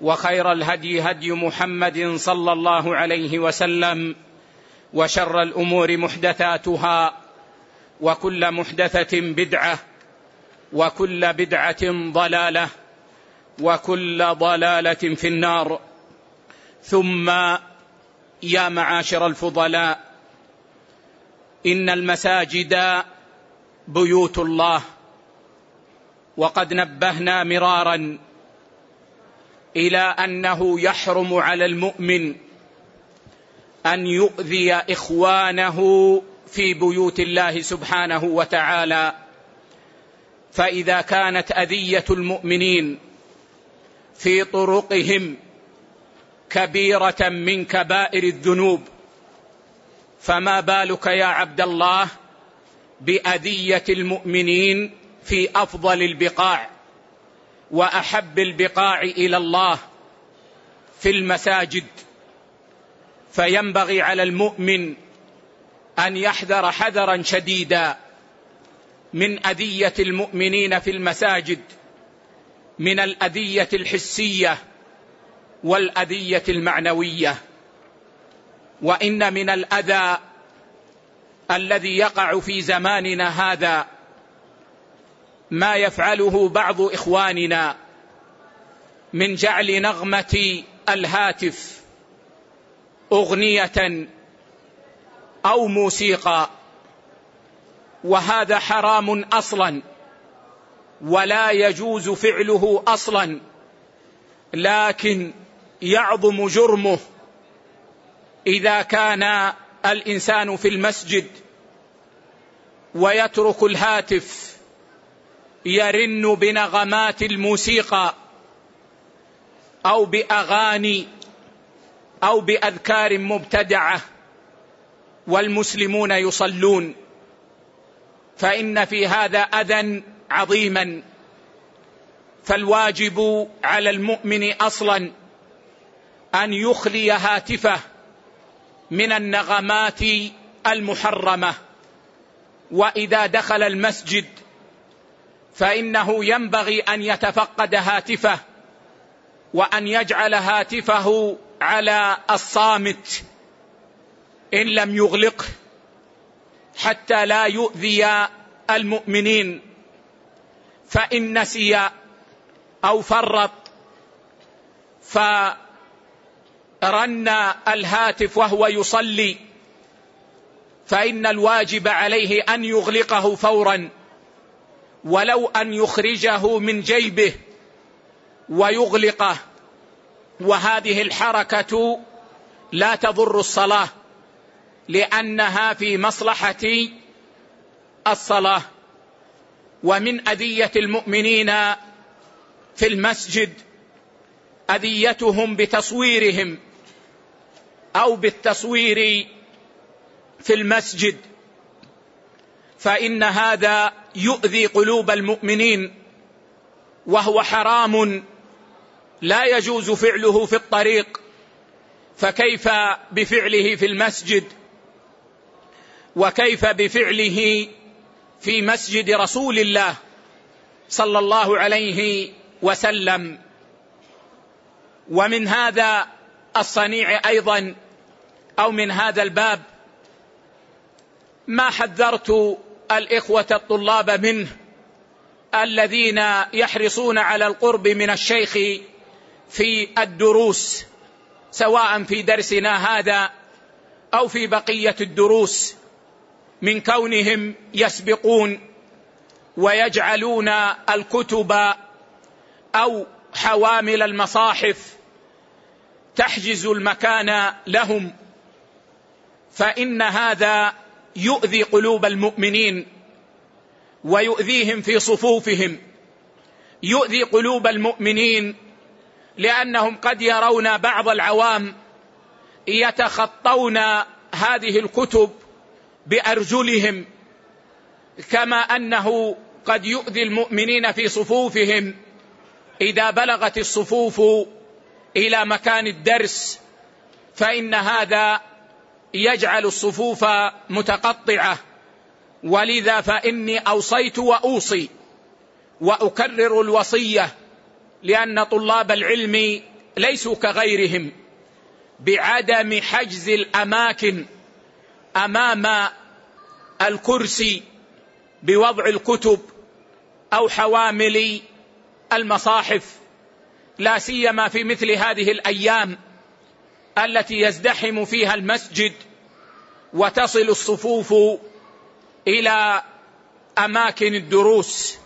وخير الهدي هدي محمد صلى الله عليه وسلم، وشر الأمور محدثاتها، وكل محدثة بدعة، وكل بدعة ضلالة، وكل ضلالة في النار. ثم يا معاشر الفضلاء، إن المساجد بيوت الله، وقد نبهنا مرارا إلى أنه يحرم على المؤمن أن يؤذي إخوانه في بيوت الله سبحانه وتعالى. فإذا كانت أذية المؤمنين في طرقهم كبيرة من كبائر الذنوب، فما بالك يا عبد الله بأذية المؤمنين في أفضل البقاع وأحب البقاع إلى الله، في المساجد. فينبغي على المؤمن أن يحذر حذرا شديدا من أذية المؤمنين في المساجد، من الأذية الحسية والأذية المعنوية. وإن من الأذى الذي يقع في زماننا هذا ما يفعله بعض إخواننا من جعل نغمة الهاتف أغنية أو موسيقى، وهذا حرام أصلا، ولا يجوز فعله أصلا، لكن يعظم جرمه إذا كان الإنسان في المسجد ويترك الهاتف يرن بنغمات الموسيقى أو بأغاني أو بأذكار مبتدعة والمسلمون يصلون، فإن في هذا أذى عظيما. فالواجب على المؤمن أصلا أن يخلي هاتفه من النغمات المحرمة، وإذا دخل المسجد فإنه ينبغي أن يتفقد هاتفه، وأن يجعل هاتفه على الصامت إن لم يغلقه، حتى لا يؤذي المؤمنين. فإن نسي أو فرط فرن الهاتف وهو يصلي، فإن الواجب عليه أن يغلقه فورا، ولو أن يخرجه من جيبه ويغلقه. وهذه الحركة لا تضر الصلاة، لأنها في مصلحة الصلاة. ومن أذية المؤمنين في المسجد أذيتهم بتصويرهم، أو بالتصوير في المسجد، فإن هذا يؤذي قلوب المؤمنين، وهو حرام لا يجوز فعله في الطريق، فكيف بفعله في المسجد. وكيف بفعله في مسجد رسول الله صلى الله عليه وسلم. ومن هذا الصنيع أيضا أو من هذا الباب ما حذرت الإخوة الطلاب منه الذين يحرصون على القرب من الشيخ في الدروس، سواء في درسنا هذا أو في بقية الدروس، من كونهم يسبقون ويجعلون الكتب أو حوامل المصاحف تحجز المكان لهم، فإن هذا يؤذي قلوب المؤمنين ويؤذيهم في صفوفهم، يؤذي قلوب المؤمنين، لأنهم قد يرون بعض العوام يتخطون هذه الكتب بأرجلهم، كما أنه قد يؤذي المؤمنين في صفوفهم إذا بلغت الصفوف إلى مكان الدرس، فإن هذا يجعل الصفوف متقطعة. ولذا فإني أوصيت وأوصي وأكرر الوصية، لأن طلاب العلم ليسوا كغيرهم، بعدم حجز الأماكن أمام الكرسي بوضع الكتب أو حوامل المصاحف، لا سيما في مثل هذه الأيام التي يزدحم فيها المسجد وتصل الصفوف إلى أماكن الدروس.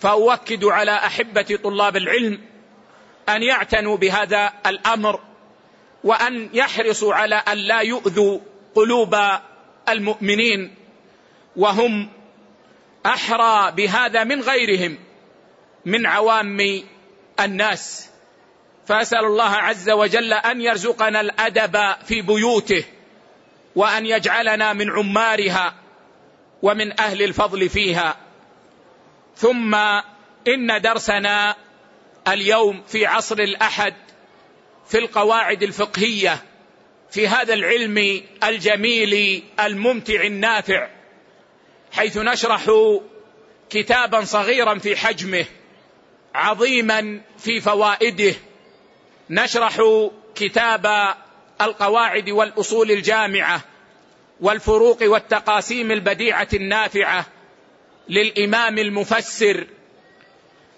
فأؤكد على أحبة طلاب العلم أن يعتنوا بهذا الأمر، وأن يحرصوا على أن لا يؤذوا قلوب المؤمنين، وهم أحرى بهذا من غيرهم من عوام الناس. فأسأل الله عز وجل أن يرزقنا الأدب في بيوته، وأن يجعلنا من عمارها ومن أهل الفضل فيها. ثم إن درسنا اليوم في عصر الأحد في القواعد الفقهية في هذا العلم الجميل الممتع النافع، حيث نشرح كتابا صغيرا في حجمه عظيما في فوائده، نشرح كتاب القواعد والأصول الجامعة والفروق والتقاسيم البديعة النافعة للإمام المفسر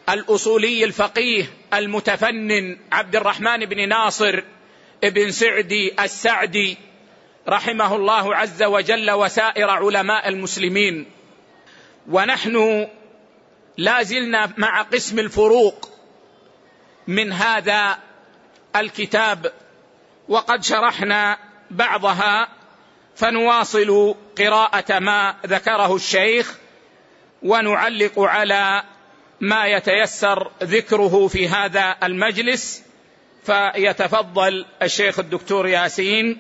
الأصولي الفقيه المتفنن عبد الرحمن بن ناصر بن سعدي السعدي رحمه الله عز وجل وسائر علماء المسلمين. ونحن لا زلنا مع قسم الفروق من هذا الكتاب، وقد شرحنا بعضها، فنواصل قراءة ما ذكره الشيخ ونعلق على ما يتيسر ذكره في هذا المجلس. فيتفضل الشيخ الدكتور ياسين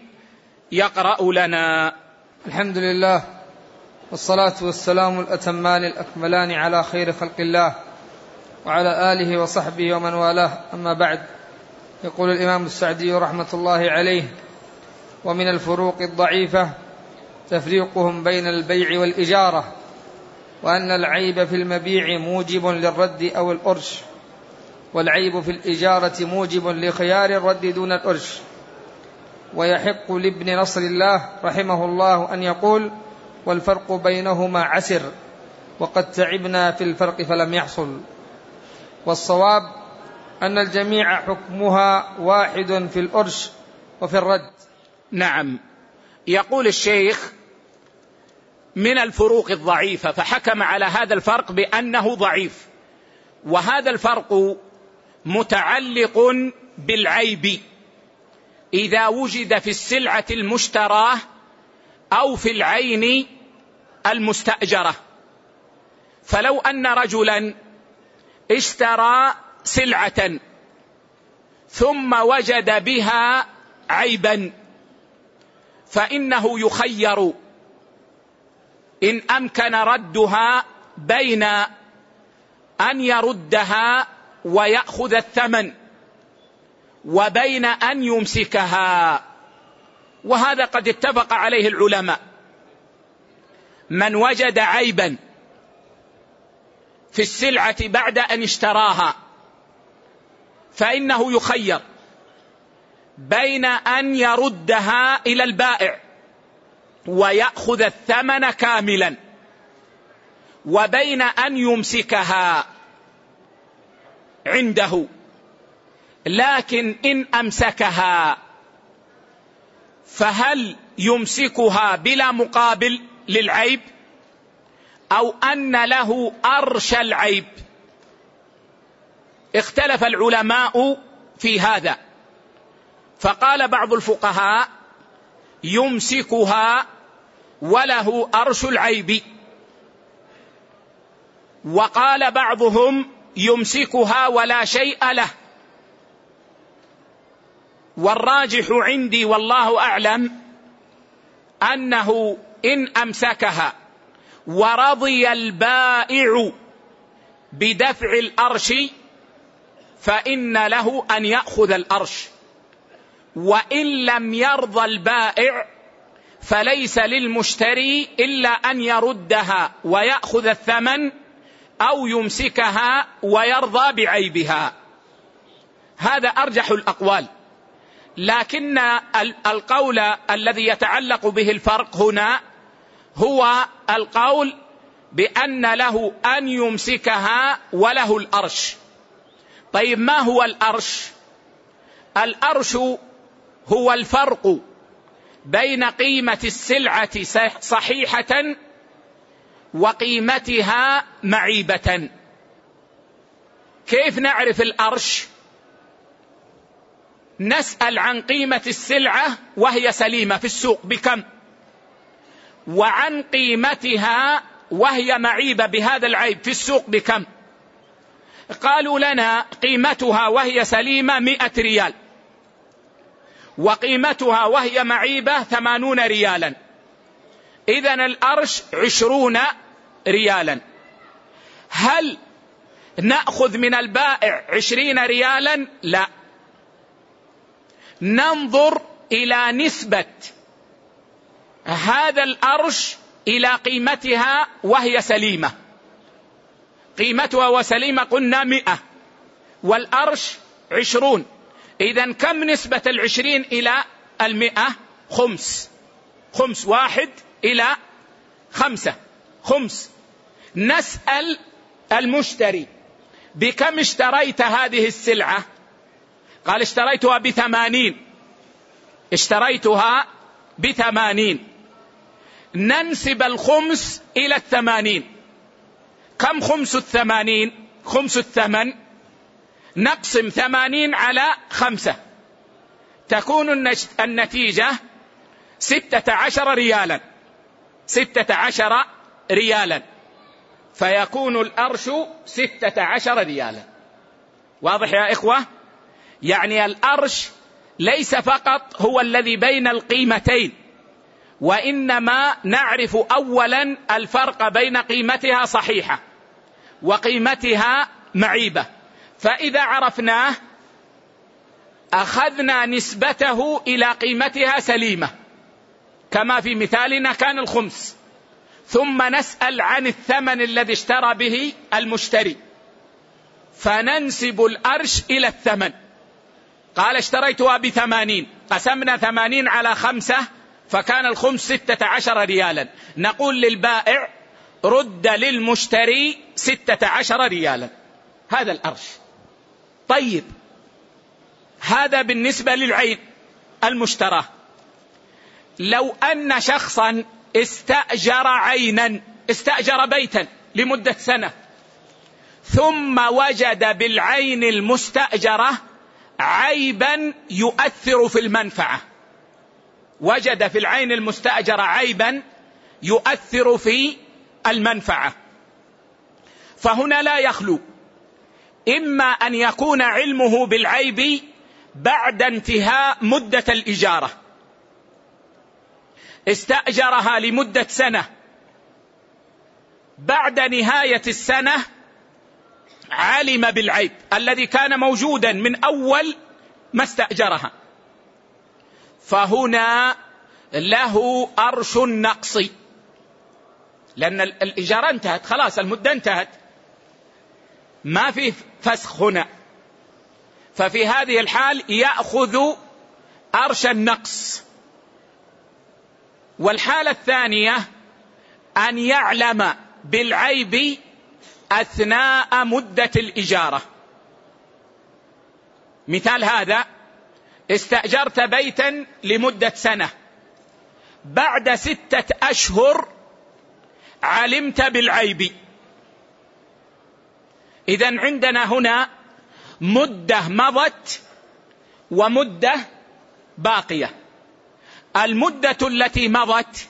يقرأ لنا. الحمد لله، والصلاة والسلام الأتمان الأكملان على خير خلق الله وعلى آله وصحبه ومن والاه، أما بعد. يقول الإمام السعدي رحمة الله عليه: ومن الفروق الضعيفة تفريقهم بين البيع والإجارة، وأن العيب في المبيع موجب للرد أو الأرش، والعيب في الإجارة موجب لخيار الرد دون الأرش. ويحق لابن نصر الله رحمه الله أن يقول: والفرق بينهما عسر، وقد تعبنا في الفرق فلم يحصل. والصواب أن الجميع حكمها واحد في الأرش وفي الرد. نعم. يقول الشيخ: من الفروق الضعيفة، فحكم على هذا الفرق بأنه ضعيف، وهذا الفرق متعلق بالعيب إذا وجد في السلعة المشتراه أو في العين المستأجرة. فلو أن رجلا اشترى سلعة ثم وجد بها عيبا، فإنه يخير إن أمكن ردها بين أن يردها ويأخذ الثمن وبين أن يمسكها، وهذا قد اتفق عليه العلماء. من وجد عيبا في السلعة بعد أن اشتراها فإنه يخير بين أن يردها إلى البائع ويأخذ الثمن كاملا، وبين أن يمسكها عنده. لكن إن أمسكها فهل يمسكها بلا مقابل للعيب، أو أن له أرش العيب؟ اختلف العلماء في هذا، فقال بعض الفقهاء يمسكها وله أرش العيب، وقال بعضهم يمسكها ولا شيء له. والراجح عندي والله أعلم أنه إن أمسكها ورضي البائع بدفع الأرش فإن له أن يأخذ الأرش، وإن لم يرضى البائع فليس للمشتري إلا أن يردها ويأخذ الثمن أو يمسكها ويرضى بعيبها. هذا أرجح الأقوال، لكن القول الذي يتعلق به الفرق هنا هو القول بأن له أن يمسكها وله الأرش. طيب ما هو الأرش؟ الأرش هو الفرق بين قيمة السلعة صحيحة وقيمتها معيبة. كيف نعرف الأرش؟ نسأل عن قيمة السلعة وهي سليمة في السوق بكم، وعن قيمتها وهي معيبة بهذا العيب في السوق بكم. قالوا لنا قيمتها وهي سليمة 100 ريال، وقيمتها وهي معيبة 80 ريالا، إذن الأرش 20 ريالا. هل نأخذ من البائع 20 ريالا؟ لا، ننظر إلى نسبة هذا الأرش إلى قيمتها وهي سليمة. قيمتها وسليمة قلنا 100 والأرش 20، إذن كم نسبة 20 إلى 100؟ 5، 1 إلى 5، 5. نسأل المشتري بكم اشتريت هذه السلعة؟ قال اشتريتها 80، اشتريتها 80. ننسب 5 إلى 80، كم 5 80؟ 5 الثمن. نقسم 80 على 5 تكون النتيجة 16 ريالا، 16 ريالا، فيكون الأرش 16 ريالا. واضح يا إخوة؟ يعني الأرش ليس فقط هو الذي بين القيمتين، وإنما نعرف أولا الفرق بين قيمتها صحيحة وقيمتها معيبة، فإذا عرفناه أخذنا نسبته إلى قيمتها سليمة كما في مثالنا كان 5، ثم نسأل عن الثمن الذي اشترى به المشتري فننسب الأرش إلى الثمن. قال اشتريتها 80، قسمنا 80 على 5 فكان 5 16 ريالا. نقول للبائع رد للمشتري 16 ريالا، هذا الأرش. طيب هذا بالنسبة للعيب المشتراه. لو أن شخصا استأجر بيتا لمدة سنة، ثم وجد بالعين المستأجرة عيبا يؤثر في المنفعة، وجد في العين المستأجرة عيبا يؤثر في المنفعة، فهنا لا يخلو إما أن يكون علمه بالعيب بعد انتهاء مدة الإجارة، استأجرها لمدة سنة، بعد نهاية السنة علم بالعيب الذي كان موجودا من أول ما استأجرها، فهنا له أرش نقصي، لأن الإجارة انتهت خلاص، المدة انتهت، ما في فسخ هنا. ففي هذه الحال يأخذ أرش النقص. والحالة الثانية أن يعلم بالعيب أثناء مدة الإجارة. مثال هذا: استأجرت بيتا لمدة سنة، بعد 6 أشهر علمت بالعيب. إذن عندنا هنا مدة مضت ومدة باقية. المدة التي مضت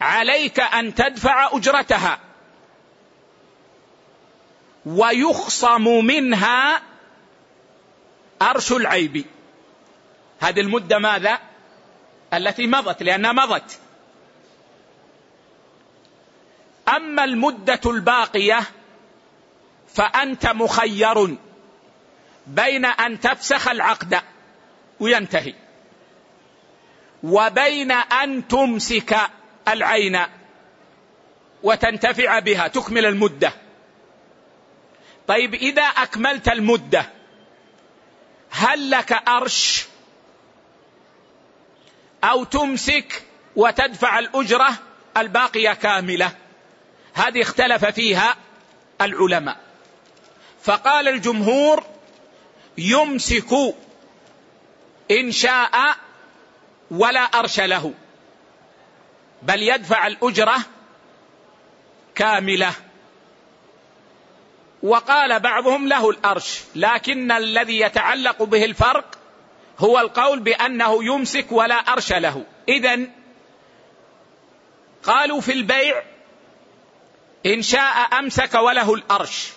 عليك أن تدفع أجرتها، ويخصم منها أرش العيب. هذه المدة ماذا؟ التي مضت، لأنها مضت. أما المدة الباقية فأنت مخير بين أن تفسخ العقد وينتهي، وبين أن تمسك العين وتنتفع بها، تكمل المدة. طيب، إذا أكملت المدة هل لك أرش، أو تمسك وتدفع الأجرة الباقية كاملة؟ هذه اختلف فيها العلماء، فقال الجمهور: يمسك إن شاء ولا أرش له، بل يدفع الأجرة كاملة. وقال بعضهم: له الأرش، لكن الذي يتعلق به الفرق هو القول بأنه يمسك ولا أرش له. إذن قالوا في البيع: إن شاء أمسك وله الأرش.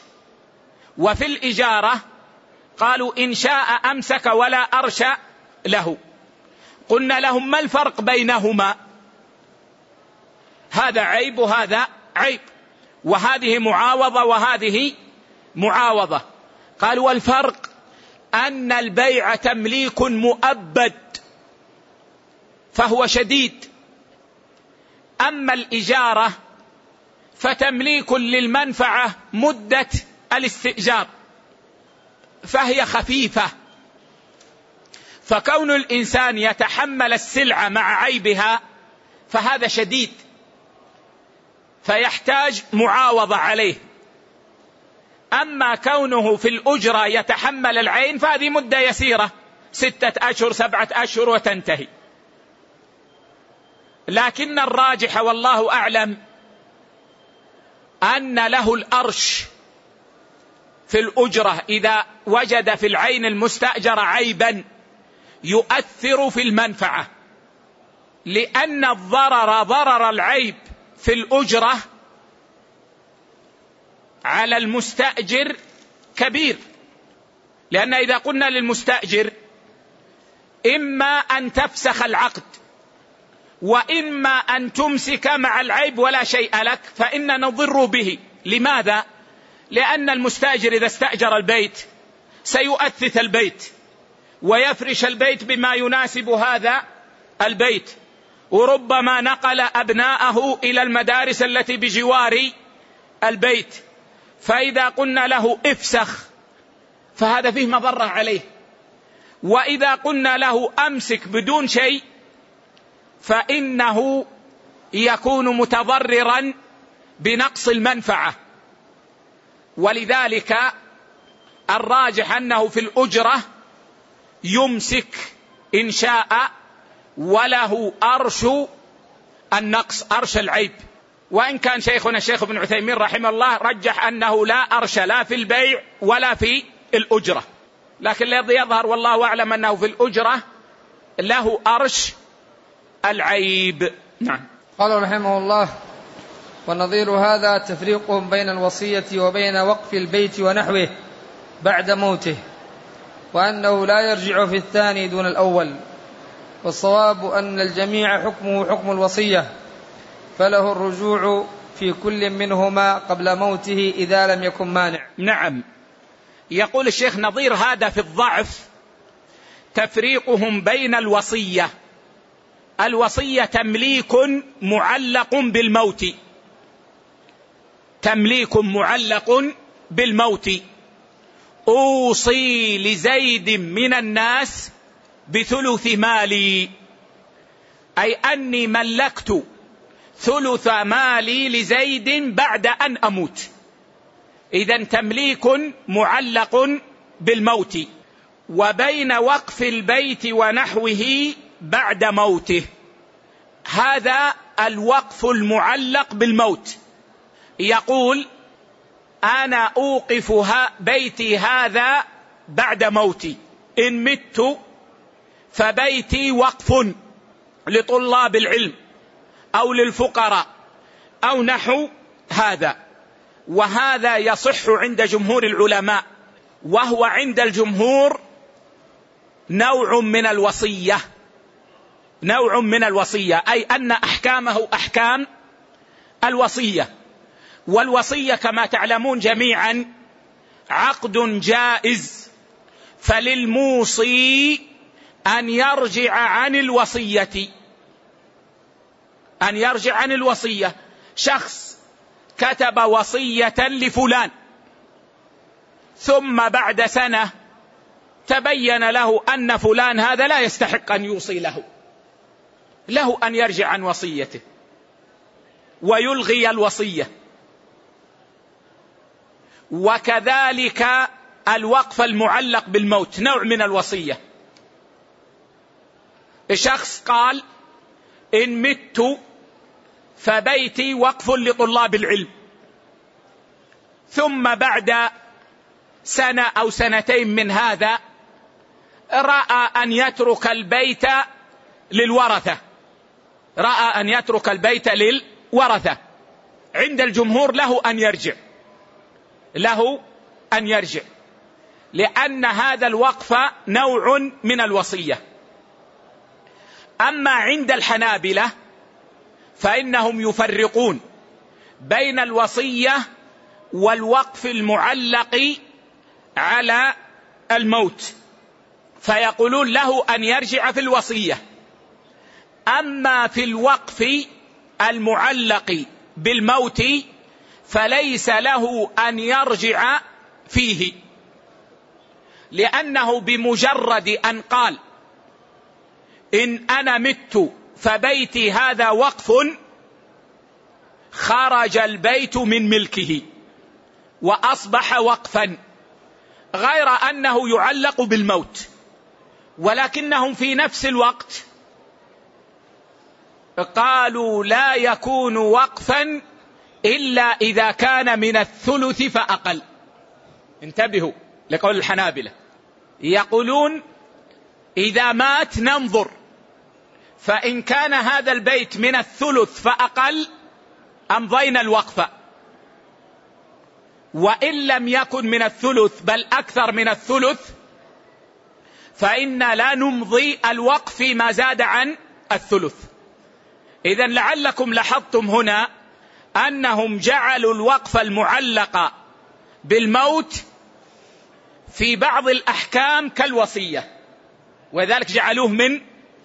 وفي الإجارة قالوا: إن شاء أمسك ولا أرش له. قلنا لهم: ما الفرق بينهما؟ هذا عيب وهذا عيب، وهذه معاوضة وهذه معاوضة. قالوا: والفرق أن البيع تمليك مؤبد فهو شديد، أما الإجارة فتمليك للمنفعة مدة الاستئجار فهي خفيفة. فكون الإنسان يتحمل السلعة مع عيبها فهذا شديد، فيحتاج معاوضة عليه. أما كونه في الأجرة يتحمل العين فهذه مدة يسيرة، 6 أشهر 7 أشهر وتنتهي. لكن الراجح والله أعلم أن له الأرش في الأجرة إذا وجد في العين المستأجرة عيبا يؤثر في المنفعة، لأن الضرر ضرر العيب في الأجرة على المستأجر كبير. لأن إذا قلنا للمستأجر: إما أن تفسخ العقد، وإما أن تمسك مع العيب ولا شيء لك، فإننا نضر به. لماذا؟ لأن المستأجر إذا استأجر البيت سيؤثث البيت ويفرش البيت بما يناسب هذا البيت، وربما نقل أبناءه إلى المدارس التي بجوار البيت. فإذا قلنا له افسخ فهذا فيه مضرة عليه، وإذا قلنا له أمسك بدون شيء فإنه يكون متضررا بنقص المنفعة. ولذلك الراجح أنه في الأجرة يمسك إن شاء وله أرش النقص، أرش العيب. وإن كان شيخنا الشيخ ابن عثيمين رحمه الله رجح أنه لا أرش لا في البيع ولا في الأجرة، لكن الذي يظهر والله أعلم أنه في الأجرة له أرش العيب. نعم. قال رحمه الله: ونظير هذا تفريق بين الوصية وبين وقف البيت ونحوه بعد موته، وأنه لا يرجع في الثاني دون الأول. والصواب أن الجميع حكمه حكم الوصية، فله الرجوع في كل منهما قبل موته إذا لم يكن مانع. نعم. يقول الشيخ: نظير هذا في الضعف تفريقهم بين الوصية الوصية تمليك معلق بالموت، تمليك معلق بالموت. أوصي لزيد من الناس بثلث مالي، أي أني ملكت ثلث مالي لزيد بعد أن أموت. إذن تمليك معلق بالموت. وبين وقف البيت ونحوه بعد موته، هذا الوقف المعلق بالموت. يقول أنا أوقف بيتي هذا بعد موتي، إن مت فبيتي وقف لطلاب العلم أو للفقراء أو نحو هذا. وهذا يصح عند جمهور العلماء، وهو عند الجمهور نوع من الوصية، نوع من الوصية، أي أن أحكامه أحكام الوصية. والوصية كما تعلمون جميعا عقد جائز، فللموصي أن يرجع عن الوصية، أن يرجع عن الوصية. شخص كتب وصية لفلان، ثم بعد سنة تبين له أن فلان هذا لا يستحق أن يوصي له، له أن يرجع عن وصيته ويلغي الوصية. وكذلك الوقف المعلق بالموت نوع من الوصية. شخص قال إن مت فبيتي وقف لطلاب العلم، ثم بعد سنة أو سنتين من هذا رأى أن يترك البيت للورثة، رأى أن يترك البيت للورثة. عند الجمهور له أن يرجع، له أن يرجع، لأن هذا الوقف نوع من الوصية. أما عند الحنابلة فإنهم يفرقون بين الوصية والوقف المعلق على الموت، فيقولون له أن يرجع في الوصية. أما في الوقف المعلق بالموت فليس له أن يرجع فيه، لأنه بمجرد أن قال إن أنا مت فبيتي هذا وقف، خرج البيت من ملكه وأصبح وقفا، غير أنه يعلق بالموت. ولكنهم في نفس الوقت قالوا لا يكون وقفا إلا إذا كان من الثلث فأقل. انتبهوا لقول الحنابلة، يقولون إذا مات ننظر، فإن كان هذا البيت من الثلث فأقل أمضينا الوقف، وإن لم يكن من الثلث بل أكثر من الثلث فإنا لا نمضي الوقف فيما زاد عن الثلث. إذن لعلكم لاحظتم هنا أنهم جعلوا الوقف المعلق بالموت في بعض الأحكام كالوصية، وذلك جعلوه من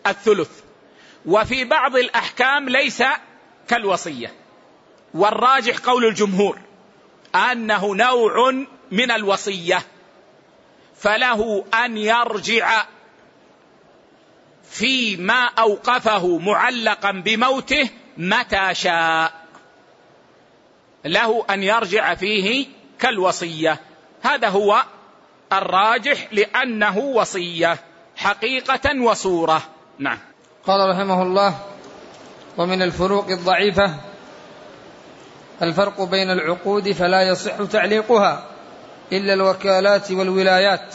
الثلث، وفي بعض الأحكام ليس كالوصية. والراجح قول الجمهور أنه نوع من الوصية، فله أن يرجع فيما أوقفه معلقا بموته متى شاء، له أن يرجع فيه كالوصية. هذا هو الراجح لأنه وصية حقيقة وصورة. نعم. قال رحمه الله: ومن الفروق الضعيفة الفرق بين العقود فلا يصح تعليقها إلا الوكالات والولايات،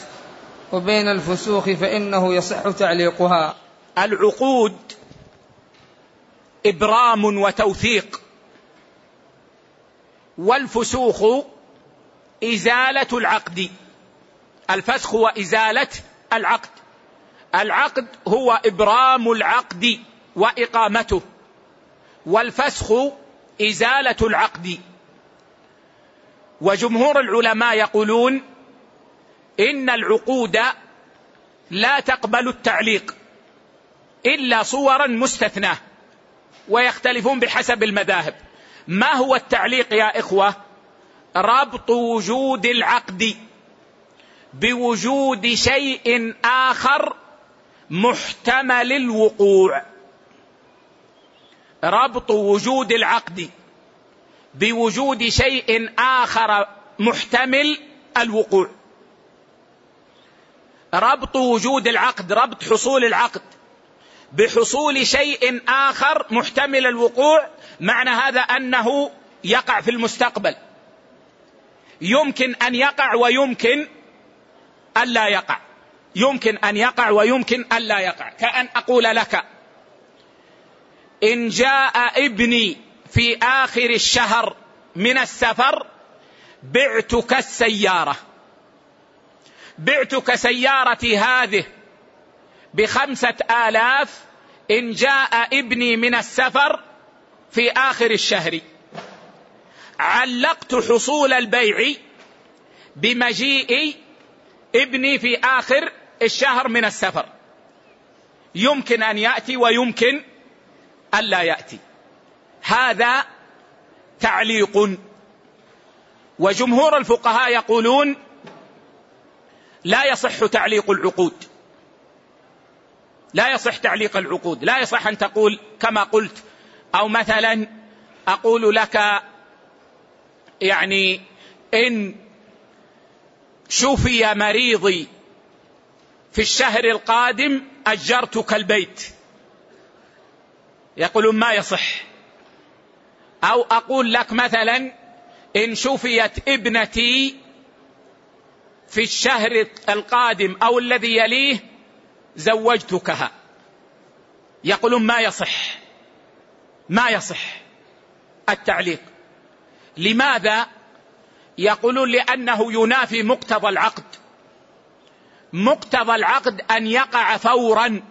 وبين الفسوخ فإنه يصح تعليقها. العقود إبرام وتوثيق، والفسوخ إزالة العقد. الفسخ وإزالة العقد. العقد هو إبرام العقد وإقامته، والفسخ إزالة العقد. وجمهور العلماء يقولون إن العقود لا تقبل التعليق، إلا صورا مستثناة، ويختلفون بحسب المذاهب. ما هو التعليق يا إخوة؟ ربط وجود العقد بوجود شيء آخر محتمل الوقوع. ربط وجود العقد بوجود شيء آخر محتمل الوقوع. ربط وجود العقد، ربط حصول العقد بحصول شيء آخر محتمل الوقوع، معنى هذا أنه يقع في المستقبل، يمكن أن يقع ويمكن ألا يقع، يمكن أن يقع ويمكن ألا يقع. كأن أقول لك إن جاء ابني في آخر الشهر من السفر بعتك السيارة، بعتك سيارتي هذه ب5,000 إن جاء ابني من السفر في آخر الشهر. علقت حصول البيع بمجيء ابني في آخر الشهر من السفر، يمكن أن يأتي ويمكن ألا يأتي. هذا تعليق. وجمهور الفقهاء يقولون لا يصح تعليق العقود، لا يصح تعليق العقود، لا يصح أن تقول كما قلت، أو مثلا أقول لك يعني إن شفي مريضي في الشهر القادم أجرتك البيت، يقولون ما يصح. أو أقول لك مثلا إن شفيت ابنتي في الشهر القادم أو الذي يليه زوجتكها، يقولون ما يصح، ما يصح التعليق. لماذا؟ يقولون لأنه ينافي مقتضى العقد. مقتضى العقد أن يقع فورا،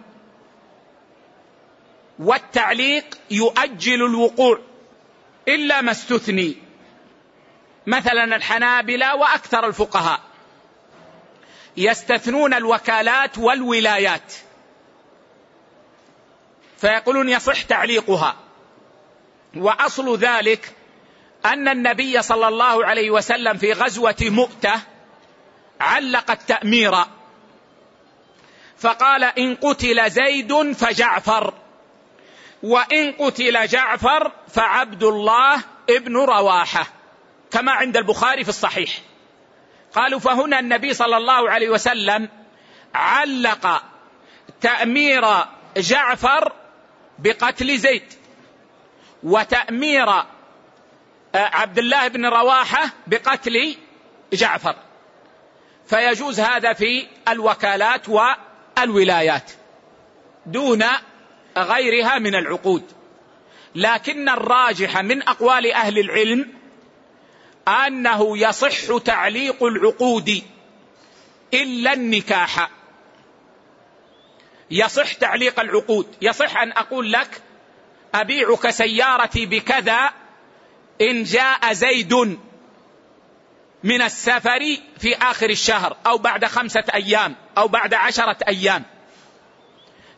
والتعليق يؤجل الوقوع إلا ما استثني، مثلا الحنابلة وأكثر الفقهاء يستثنون الوكالات والولايات، فيقولون يصح تعليقها. وأصل ذلك أن النبي صلى الله عليه وسلم في غزوة مؤتة علق التأمير فقال إن قتل زيد فجعفر، وإن قتل جعفر فعبد الله ابن رواحة، كما عند البخاري في الصحيح. قالوا فهنا النبي صلى الله عليه وسلم علق تأمير جعفر بقتل زيد، وتأمير عبد الله بن رواحة بقتل جعفر، فيجوز هذا في الوكالات والولايات دون غيرها من العقود. لكن الراجح من أقوال أهل العلم أنه يصح تعليق العقود إلا النكاح، يصح تعليق العقود. يصح أن أقول لك أبيعك سيارتي بكذا إن جاء زيد من السفر في آخر الشهر أو بعد 5 أيام أو بعد 10 أيام،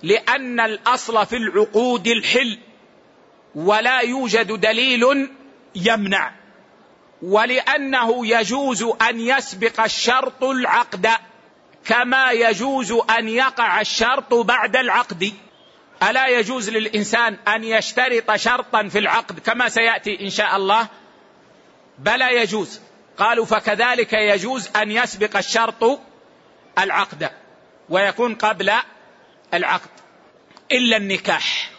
لأن الأصل في العقود الحل، ولا يوجد دليل يمنع، ولأنه يجوز أن يسبق الشرط العقد كما يجوز أن يقع الشرط بعد العقد. ألا يجوز للإنسان أن يشترط شرطا في العقد كما سيأتي إن شاء الله؟ بلى يجوز. قالوا فكذلك يجوز أن يسبق الشرط العقد ويكون قبل العقد، إلا النكاح.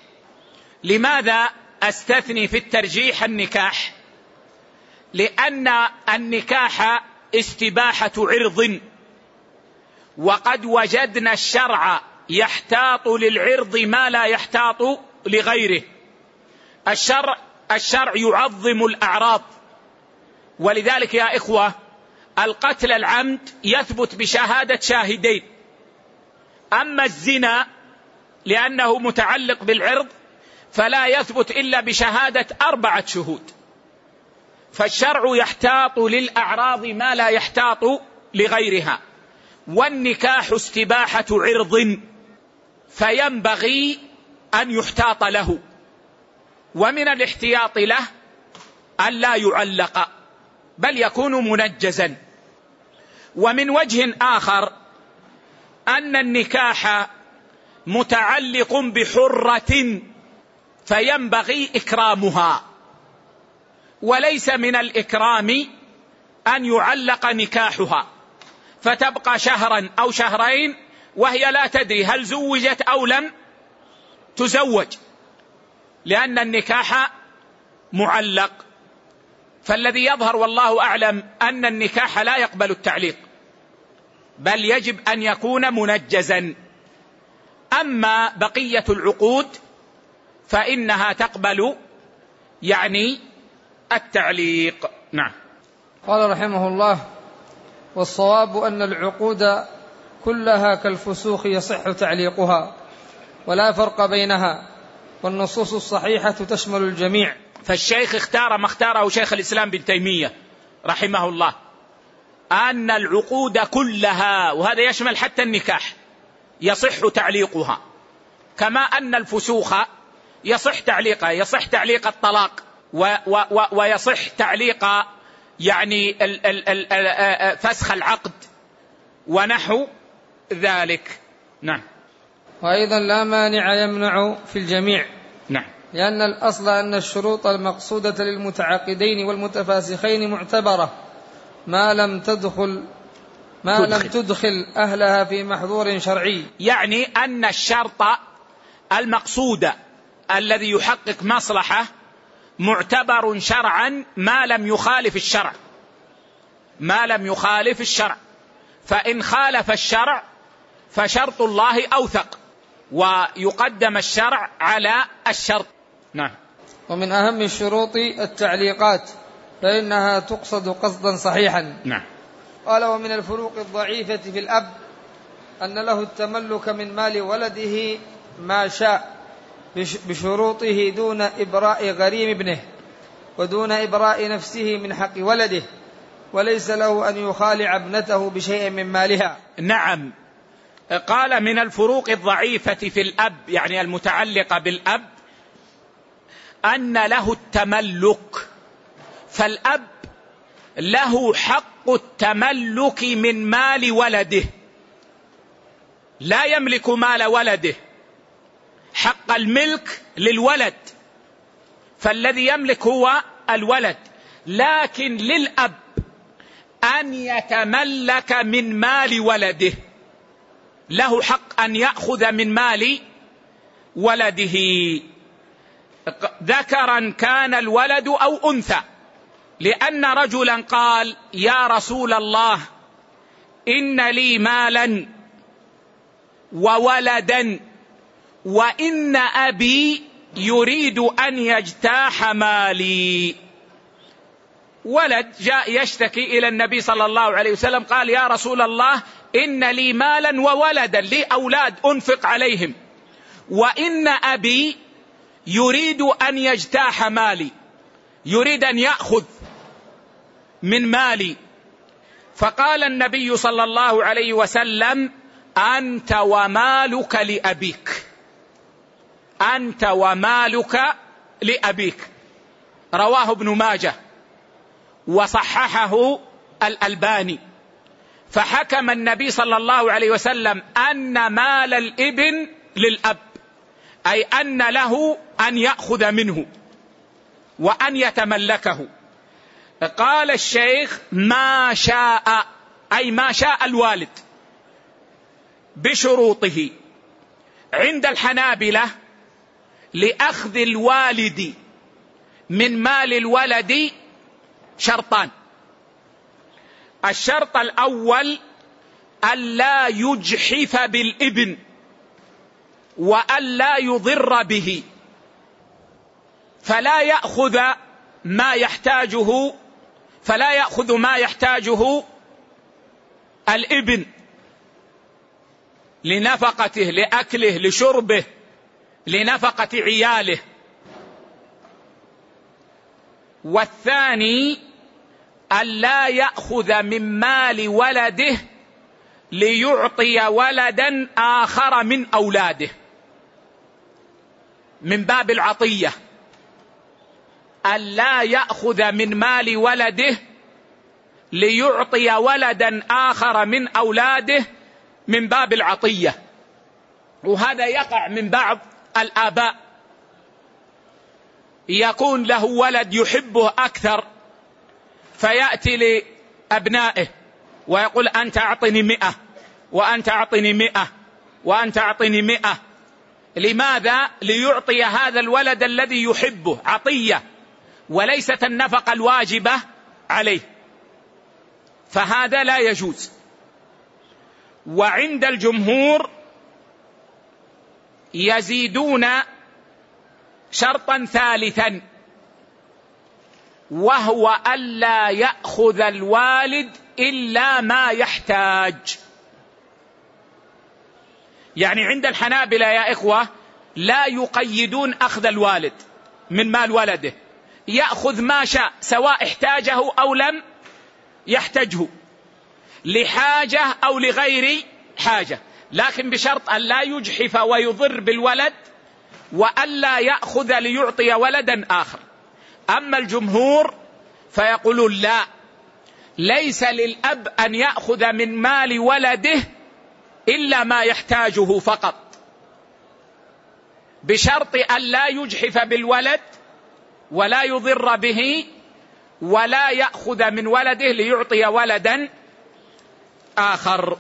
لماذا أستثني في الترجيح النكاح؟ لأن النكاح استباحة عرض، وقد وجدنا الشرع يحتاط للعرض ما لا يحتاط لغيره. الشرع يعظم الأعراض، ولذلك يا إخوة القتل العمد يثبت بشهادة شاهدين، أما الزنا لأنه متعلق بالعرض فلا يثبت إلا بشهادة 4 شهود. فالشرع يحتاط للأعراض ما لا يحتاط لغيرها، والنكاح استباحة عرض، فينبغي أن يحتاط له، ومن الاحتياط له ألا يعلق بل يكون منجزا. ومن وجه آخر أن النكاح متعلق بحرة فينبغي إكرامها، وليس من الإكرام أن يعلق نكاحها فتبقى شهرا أو شهرين وهي لا تدري هل زوجت أو لم تزوج، لأن النكاح معلق. فالذي يظهر والله أعلم أن النكاح لا يقبل التعليق بل يجب أن يكون منجزا. أما بقية العقود فإنها تقبل التعليق. نعم. قال رحمه الله: والصواب أن العقود كلها كالفسوخ يصح تعليقها ولا فرق بينها، والنصوص الصحيحة تشمل الجميع. فالشيخ اختار ما اختاره شيخ الإسلام بن تيمية رحمه الله، أن العقود كلها، وهذا يشمل حتى النكاح، يصح تعليقها، كما أن الفسوخ يصح تعليقها، يصح تعليق الطلاق ويصح تعليق فسخ العقد ونحو ذلك. نعم. وأيضا لا مانع يمنع في الجميع. نعم. لأن الأصل أن الشروط المقصودة للمتعاقدين والمتفاسخين معتبرة ما لم تدخل أهلها في محظور شرعي. يعني أن الشرط المقصود الذي يحقق مصلحة معتبر شرعا ما لم يخالف الشرع، فإن خالف الشرع فشرط الله أوثق، ويقدم الشرع على الشرط. نعم. ومن أهم الشروط التعليقات، فإنها تقصد قصدا صحيحا. نعم. قال: ومن الفروق الضعيفة في الأب أن له التملك من مال ولده ما شاء بشروطه دون إبراء غريم ابنه ودون إبراء نفسه من حق ولده، وليس له أن يخالع ابنته بشيء من مالها. نعم. قال: من الفروق الضعيفة في الأب، يعني المتعلقة بالأب، أن له التملك، فالأب له حق التملك من مال ولده، لا يملك مال ولده، حق الملك للولد، فالذي يملك هو الولد، لكن للأب أن يتملك من مال ولده، له حق أن يأخذ من مال ولده ذكرا كان الولد أو أنثى، لأن رجلا قال: يا رسول الله إن لي مالا وولدا وإن أبي يريد أن يجتاح مالي. ولد جاء يشتكي إلى النبي صلى الله عليه وسلم قال: يا رسول الله إن لي مالا وولدا، لي أولاد أنفق عليهم، وإن أبي يريد أن يجتاح مالي، يريد أن يأخذ من مالي، فقال النبي صلى الله عليه وسلم: أنت ومالك لأبيك. رواه ابن ماجه وصححه الألباني. فحكم النبي صلى الله عليه وسلم أن مال الابن للأب، أي أن له أن يأخذ منه وأن يتملكه. قال الشيخ: ما شاء، أي ما شاء الوالد بشروطه. عند الحنابلة لأخذ الوالد من مال الولد شرطان: الشرط الأول ألا يجحف بالابن وألا يضر به، فلا يأخذ ما يحتاجه الابن لنفقته، لأكله، لشربه، لنفقة عياله. والثاني ألا يأخذ من مال ولده ليعطي ولدا آخر من أولاده من باب العطية، ألا يأخذ من مال ولده ليعطي ولدا آخر من أولاده من باب العطية. وهذا يقع من بعض الآباء، يكون له ولد يحبه أكثر فيأتي لأبنائه ويقول أنت أعطني 100 وأنت أعطني 100 وأنت أعطني 100. لماذا؟ ليعطي هذا الولد الذي يحبه عطية وليست النفقة الواجبة عليه، فهذا لا يجوز. وعند الجمهور يزيدون شرطا ثالثا، وهو ألا يأخذ الوالد إلا ما يحتاج. يعني عند الحنابلة يا إخوة لا يقيدون أخذ الوالد من مال ولده، يأخذ ما شاء سواء احتاجه أو لم يحتاجه، لحاجة أو لغير حاجة، لكن بشرط أن لا يجحف ويضر بالولد وألا يأخذ ليعطي ولدا آخر. أما الجمهور فيقولون لا، ليس للأب أن يأخذ من مال ولده إلا ما يحتاجه فقط، بشرط أن لا يجحف بالولد ولا يضر به ولا يأخذ من ولده ليعطي ولدا آخر.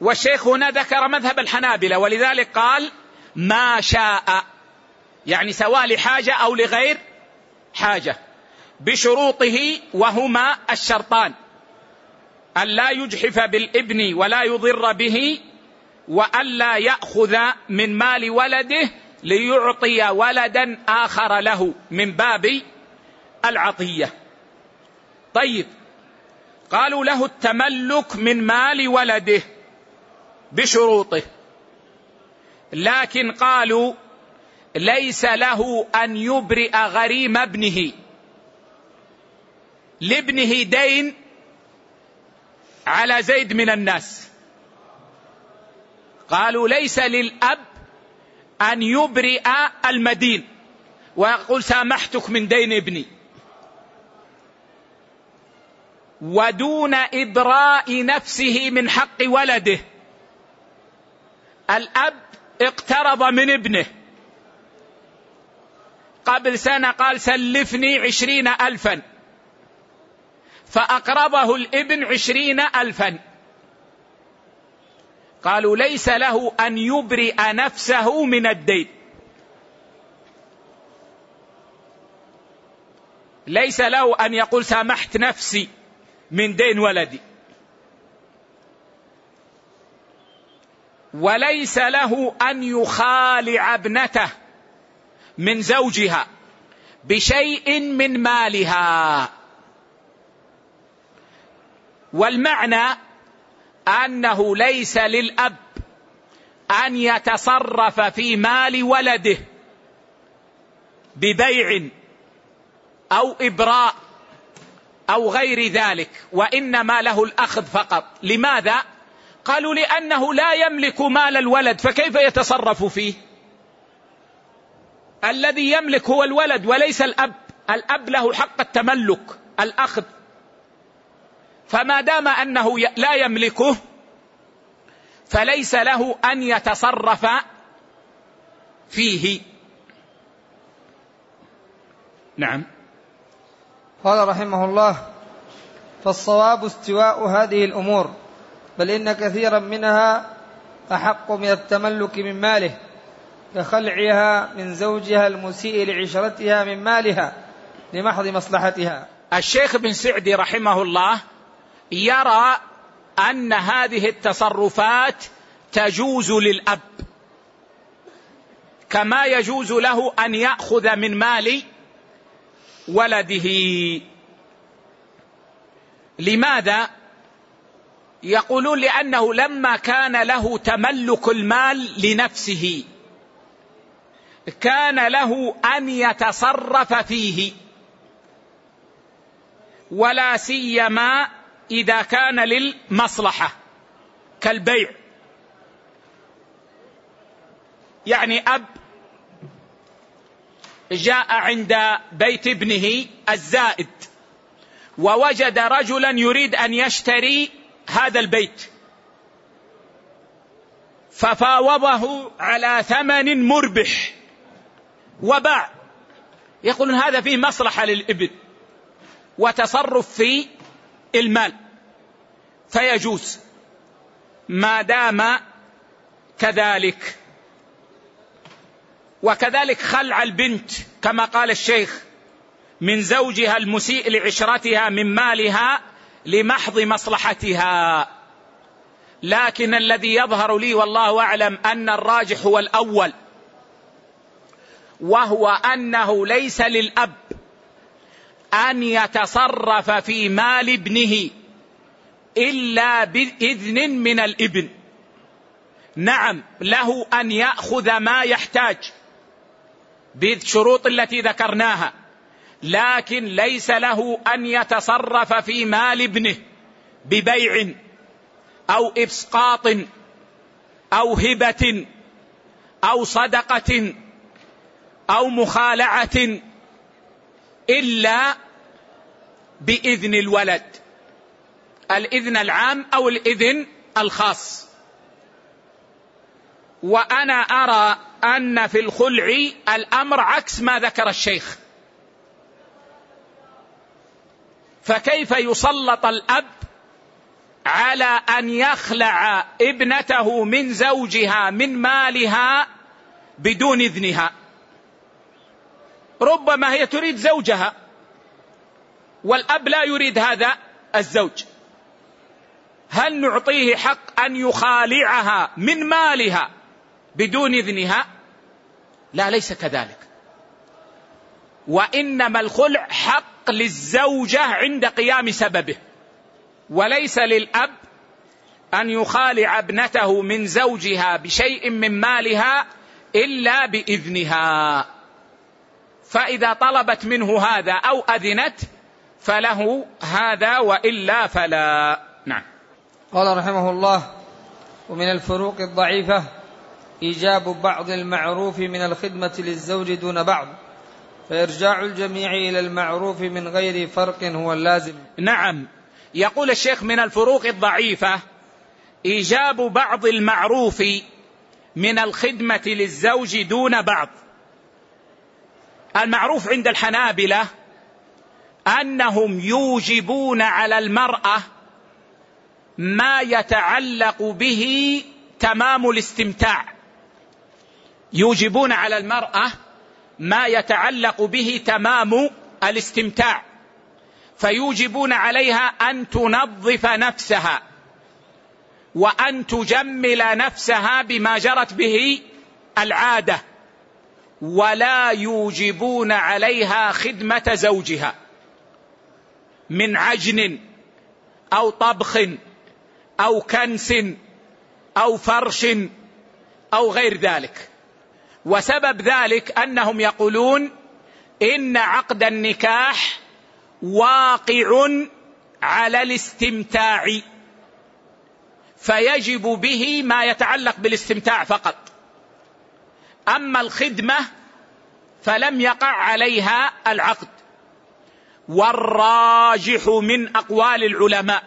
والشيخ هنا ذكر مذهب الحنابلة، ولذلك قال ما شاء، يعني سواء لحاجة أو لغير حاجة، بشروطه، وهما الشرطان ألا يجحف بالابن ولا يضر به وألا يأخذ من مال ولده ليعطي ولدا آخر له من باب العطية. طيب، قالوا له التملك من مال ولده بشروطه، لكن قالوا ليس له أن يبرئ غريم ابنه، لابنه دين على زيد من الناس، قالوا ليس للأب أن يبرئ المدين ويقول سامحتك من دين ابني، ودون إبراء نفسه من حق ولده. الأب اقترض من ابنه قبل سنة، قال سلفني 20,000، فأقرضه الابن 20,000، قالوا ليس له أن يبرئ نفسه من الدين، ليس له أن يقول سامحت نفسي من دين ولدي، وليس له أن يخالع ابنته من زوجها بشيء من مالها. والمعنى أنه ليس للأب أن يتصرف في مال ولده ببيع أو إبراء أو غير ذلك، وإنما له الأخذ فقط. لماذا؟ قالوا لأنه لا يملك مال الولد، فكيف يتصرف فيه؟ الذي يملك هو الولد وليس الأب، الأب له حق التملك الأخذ، فما دام أنه لا يملكه فليس له أن يتصرف فيه. نعم. قال رحمه الله: فالصواب استواء هذه الأمور، بل إن كثيرا منها أحق من التملك من ماله، كخلعها من زوجها المسيء لعشرتها من مالها لمحض مصلحتها. الشيخ بن سعدي رحمه الله يرى أن هذه التصرفات تجوز للأب كما يجوز له أن يأخذ من مال ولده. لماذا؟ يقولون لأنه لما كان له تملك المال لنفسه كان له أن يتصرف فيه، ولا سيما إذا كان للمصلحة كالبيع، يعني أب جاء عند بيت ابنه الزائد ووجد رجلا يريد أن يشتري هذا البيت ففاوضه على ثمن مربح وباع، يقولون هذا فيه مصلحة للابن وتصرف في المال فيجوز ما دام كذلك. وكذلك خلع البنت كما قال الشيخ من زوجها المسيء لعشرتها من مالها لمحض مصلحتها. لكن الذي يظهر لي والله أعلم أن الراجح هو الأول، وهو أنه ليس للأب أن يتصرف في مال ابنه إلا بإذن من الابن. نعم له أن يأخذ ما يحتاج بالشروط التي ذكرناها، لكن ليس له أن يتصرف في مال ابنه ببيع أو إسقاط أو هبة أو صدقة أو مخالعة إلا بإذن الولد، الإذن العام أو الإذن الخاص. وأنا أرى أن في الخلع الأمر عكس ما ذكر الشيخ، فكيف يسلط الأب على أن يخلع ابنته من زوجها من مالها بدون إذنها؟ ربما هي تريد زوجها والأب لا يريد هذا الزوج، هل نعطيه حق أن يخالعها من مالها بدون إذنها؟ لا، ليس كذلك، وإنما الخلع حق للزوجة عند قيام سببه، وليس للأب أن يخالع ابنته من زوجها بشيء من مالها إلا بإذنها. فإذا طلبت منه هذا أو أذنت فله هذا وإلا فلا. نعم. قال رحمه الله: ومن الفروق الضعيفة إيجاب بعض المعروف من الخدمة للزوج دون بعض، فإرجاع الجميع إلى المعروف من غير فرق هو اللازم. نعم، يقول الشيخ: من الفروق الضعيفة إيجاب بعض المعروف من الخدمة للزوج دون بعض. المعروف عند الحنابلة أنهم يوجبون على المرأة ما يتعلق به تمام الاستمتاع، يوجبون على المرأة ما يتعلق به تمام الاستمتاع، فيوجبون عليها أن تنظف نفسها وأن تجمل نفسها بما جرت به العادة، ولا يوجبون عليها خدمة زوجها من عجن أو طبخ أو كنس أو فرش أو غير ذلك. وسبب ذلك أنهم يقولون إن عقد النكاح واقع على الاستمتاع، فيجب به ما يتعلق بالاستمتاع فقط، أما الخدمة فلم يقع عليها العقد. والراجح من أقوال العلماء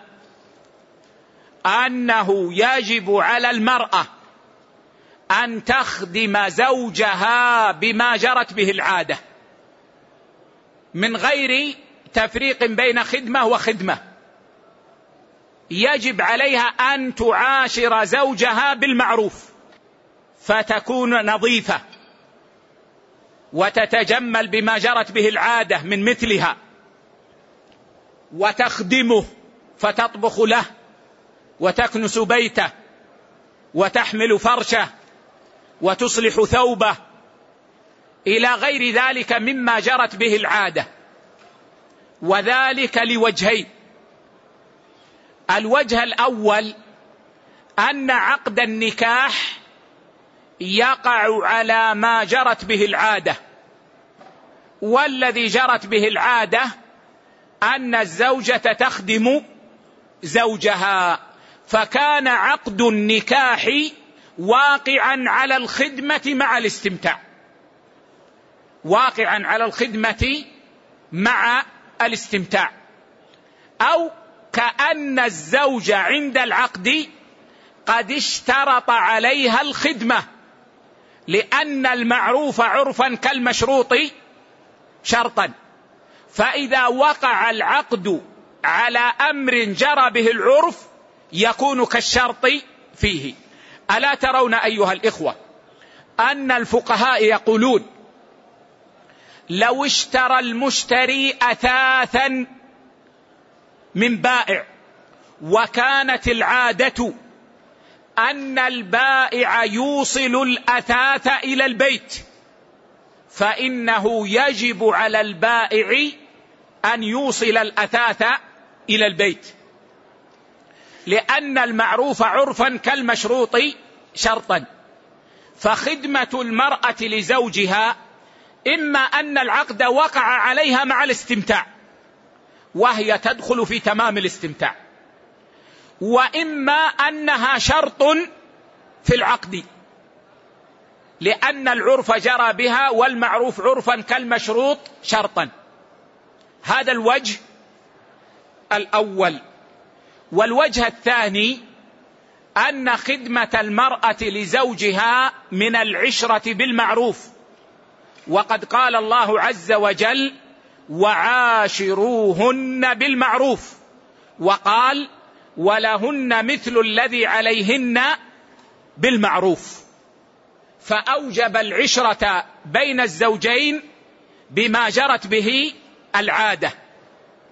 أنه يجب على المرأة أن تخدم زوجها بما جرت به العادة من غير تفريق بين خدمة وخدمة، يجب عليها أن تعاشر زوجها بالمعروف فتكون نظيفة وتتجمل بما جرت به العادة من مثلها، وتخدمه فتطبخ له وتكنس بيته وتحمل فرشه وتصلح ثوبه إلى غير ذلك مما جرت به العادة، وذلك لوجهين: الوجه الأول أن عقد النكاح يقع على ما جرت به العادة، والذي جرت به العادة أن الزوجة تخدم زوجها، فكان عقد النكاح واقعا على الخدمة مع الاستمتاع، واقعا على الخدمة مع الاستمتاع، أو كأن الزوج عند العقد قد اشترط عليها الخدمة، لأن المعروف عرفا كالمشروط شرطا، فإذا وقع العقد على أمر جرى به العرف يكون كالشرط فيه. ألا ترون أيها الإخوة أن الفقهاء يقولون لو اشترى المشتري أثاثا من بائع، وكانت العادة أن البائع يوصل الأثاث إلى البيت، فإنه يجب على البائع أن يوصل الأثاث إلى البيت، لأن المعروف عرفا كالمشروط شرطا. فخدمة المرأة لزوجها إما أن العقد وقع عليها مع الاستمتاع وهي تدخل في تمام الاستمتاع، وإما أنها شرط في العقد لأن العرف جرى بها، والمعروف عرفا كالمشروط شرطا. هذا الوجه الأول. والوجه الثاني أن خدمة المرأة لزوجها من العشرة بالمعروف، وقد قال الله عز وجل وعاشروهن بالمعروف، وقال ولهن مثل الذي عليهن بالمعروف، فأوجب العشرة بين الزوجين بما جرت به العادة،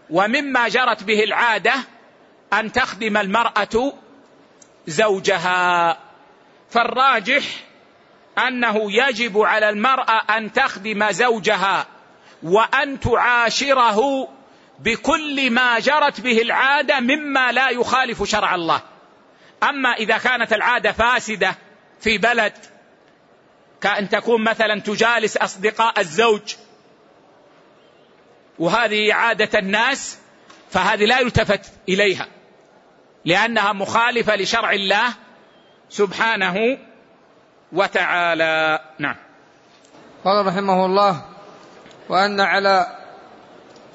ومما جرت به العادة أن تخدم المرأة زوجها. فالراجح أنه يجب على المرأة أن تخدم زوجها وأن تعاشره بكل ما جرت به العادة مما لا يخالف شرع الله. أما إذا كانت العادة فاسدة في بلد، كأن تكون مثلا تجالس أصدقاء الزوج، وهذه عادة الناس، فهذه لا يلتفت إليها لأنها مخالفة لشرع الله سبحانه وتعالى. نعم. قال رحمه الله وأن على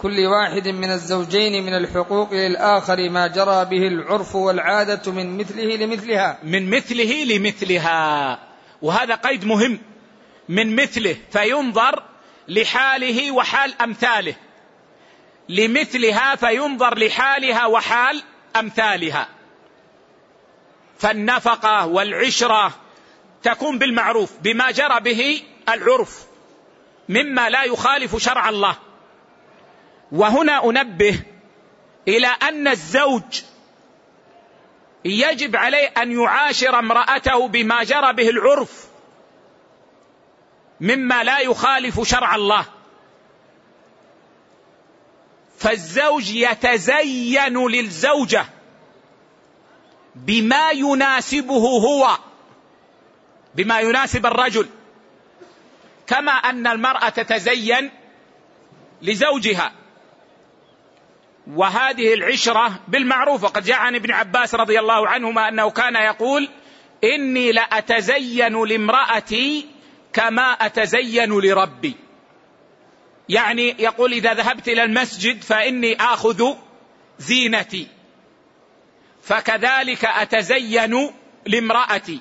كل واحد من الزوجين من الحقوق للآخر ما جرى به العرف والعادة من مثله لمثلها. من مثله لمثلها، وهذا قيد مهم، من مثله، فينظر لحاله وحال أمثاله، لمثلها فينظر لحالها وحال أمثالها. فالنفقة والعشرة تكون بالمعروف بما جرى به العرف مما لا يخالف شرع الله. وهنا أنبه إلى أن الزوج يجب عليه أن يعاشر امرأته بما جرى به العرف مما لا يخالف شرع الله، فالزوج يتزين للزوجة بما يناسبه هو، بما يناسب الرجل، كما أن المرأة تتزين لزوجها. وهذه العشرة بالمعروف، وقد جاء عن ابن عباس رضي الله عنهما أنه كان يقول إني لأتزين لامرأتي كما أتزين لربي، يعني يقول إذا ذهبت إلى المسجد فإني آخذ زينتي، فكذلك أتزين لامرأتي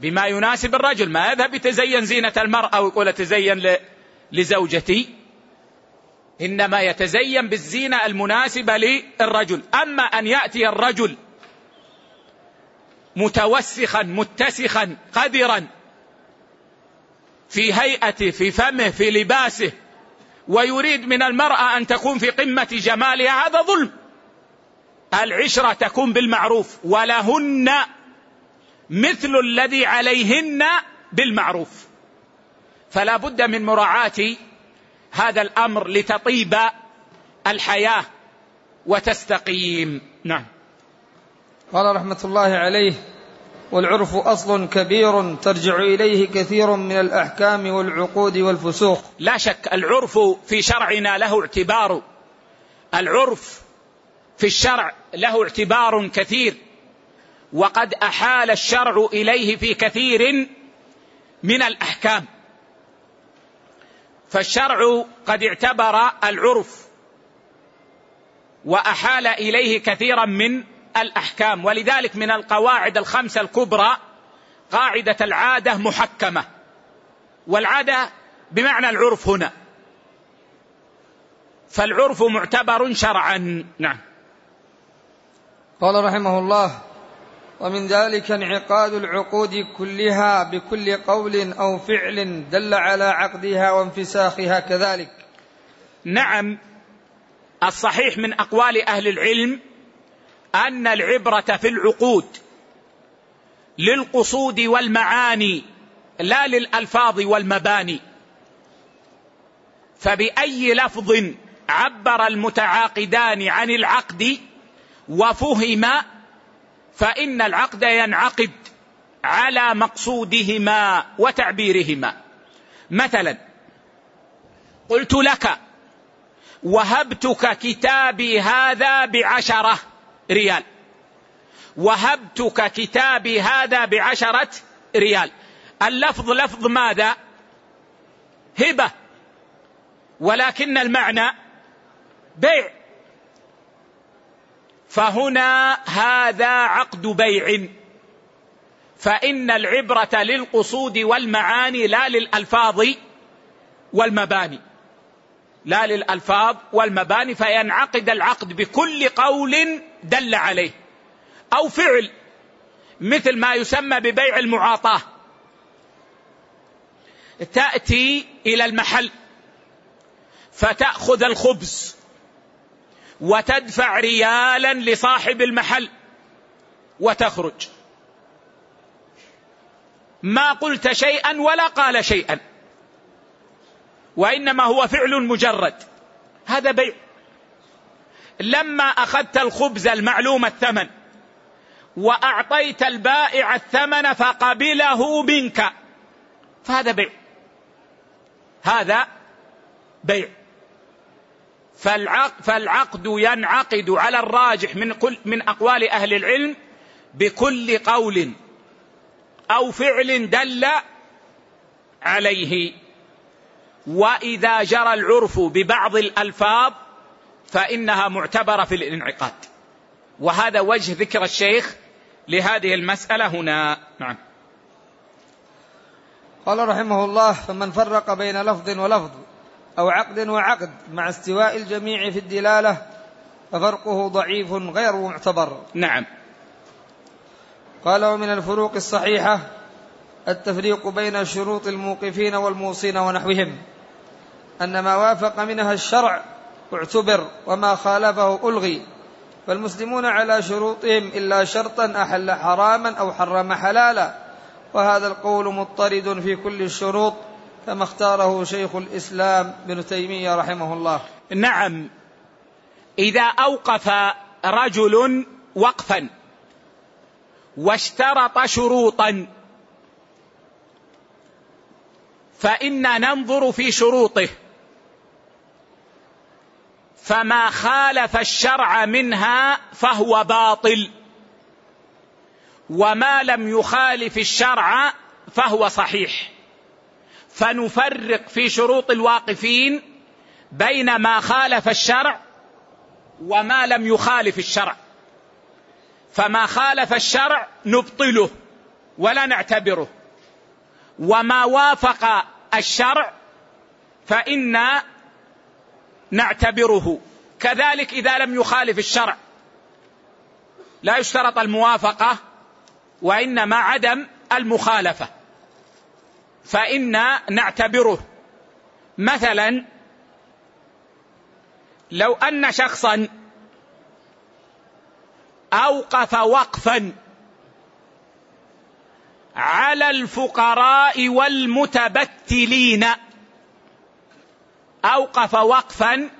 بما يناسب الرجل. ما يذهب يتزين زينة المرأة ويقول أتزين لزوجتي، إنما يتزين بالزينة المناسبة للرجل. أما أن يأتي الرجل متوسخا متسخا قذرا في هيئته في فمه في لباسه، ويريد من المرأة أن تكون في قمة جمالها، هذا ظلم. العشرة تكون بالمعروف، ولهن مثل الذي عليهن بالمعروف، فلا بد من مراعاة هذا الأمر لتطيب الحياة وتستقيم. نعم. قال رحمة الله عليه والعرف أصل كبير ترجع إليه كثير من الأحكام والعقود والفسوق. لا شك العرف في شرعنا له اعتباره، العرف في الشرع له اعتبار كثير، وقد أحال الشرع إليه في كثير من الأحكام. فالشرع قد اعتبر العرف وأحال إليه كثيرا من الأحكام، ولذلك من القواعد الخمسة الكبرى قاعدة العادة محكمة، والعادة بمعنى العرف هنا، فالعرف معتبر شرعا. نعم. قال رحمه الله: ومن ذلك انعقاد العقود كلها بكل قول أو فعل دل على عقدها وانفساخها كذلك. نعم، الصحيح من أقوال أهل العلم أن العبرة في العقود للقصود والمعاني لا للألفاظ والمباني، فبأي لفظ عبر المتعاقدان عن العقد وفهم فإن العقد ينعقد على مقصودهما وتعبيرهما. مثلا قلت لك: وهبتك كتابي هذا ب10 ريال، وهبتك كتابي هذا ب10 ريال. اللفظ لفظ ماذا؟ هبة، ولكن المعنى بيع، فهنا هذا عقد بيع، فإن العبرة للقصود والمعاني لا للألفاظ والمباني، لا للألفاظ والمباني، فينعقد العقد بكل قول دل عليه أو فعل، مثل ما يسمى ببيع المعاطاة. تأتي إلى المحل فتأخذ الخبز وتدفع ريالا لصاحب المحل وتخرج، ما قلت شيئا ولا قال شيئا، وإنما هو فعل مجرد، هذا بيع. لما أخذت الخبز المعلوم الثمن وأعطيت البائع الثمن فقبله منك، فهذا بيع، هذا بيع. فالعقد ينعقد على الراجح من أقوال أهل العلم بكل قول أو فعل دل عليه، وإذا جرى العرف ببعض الألفاظ فإنها معتبرة في الانعقاد. وهذا وجه ذكر الشيخ لهذه المسألة هنا. نعم. قال رحمه الله: فمن فرق بين لفظ ولفظ أو عقد وعقد مع استواء الجميع في الدلالة ففرقه ضعيف غير معتبر. نعم. قال: ومن الفروق الصحيحة التفريق بين شروط الموقفين والموصين ونحوهم، أن ما وافق منها الشرع اعتبر وما خالفه ألغي، فالمسلمون على شروطهم إلا شرطا أحل حراما أو حرم حلالا، وهذا القول مضطرد في كل الشروط كما اختاره شيخ الإسلام ابن تيمية رحمه الله. نعم، إذا أوقف رجل وقفا واشترط شروطا فإنا ننظر في شروطه، فما خالف الشرع منها فهو باطل، وما لم يخالف الشرع فهو صحيح، فنفرق في شروط الواقفين بين ما خالف الشرع وما لم يخالف الشرع، فما خالف الشرع نبطله ولا نعتبره، وما وافق الشرع فإنا نعتبره. كذلك إذا لم يخالف الشرع لا يشترط الموافقة وإنما عدم المخالفة فإنا نعتبره. مثلا لو أن شخصا أوقف وقفا على الفقراء والمتبتلين، أوقف وقفا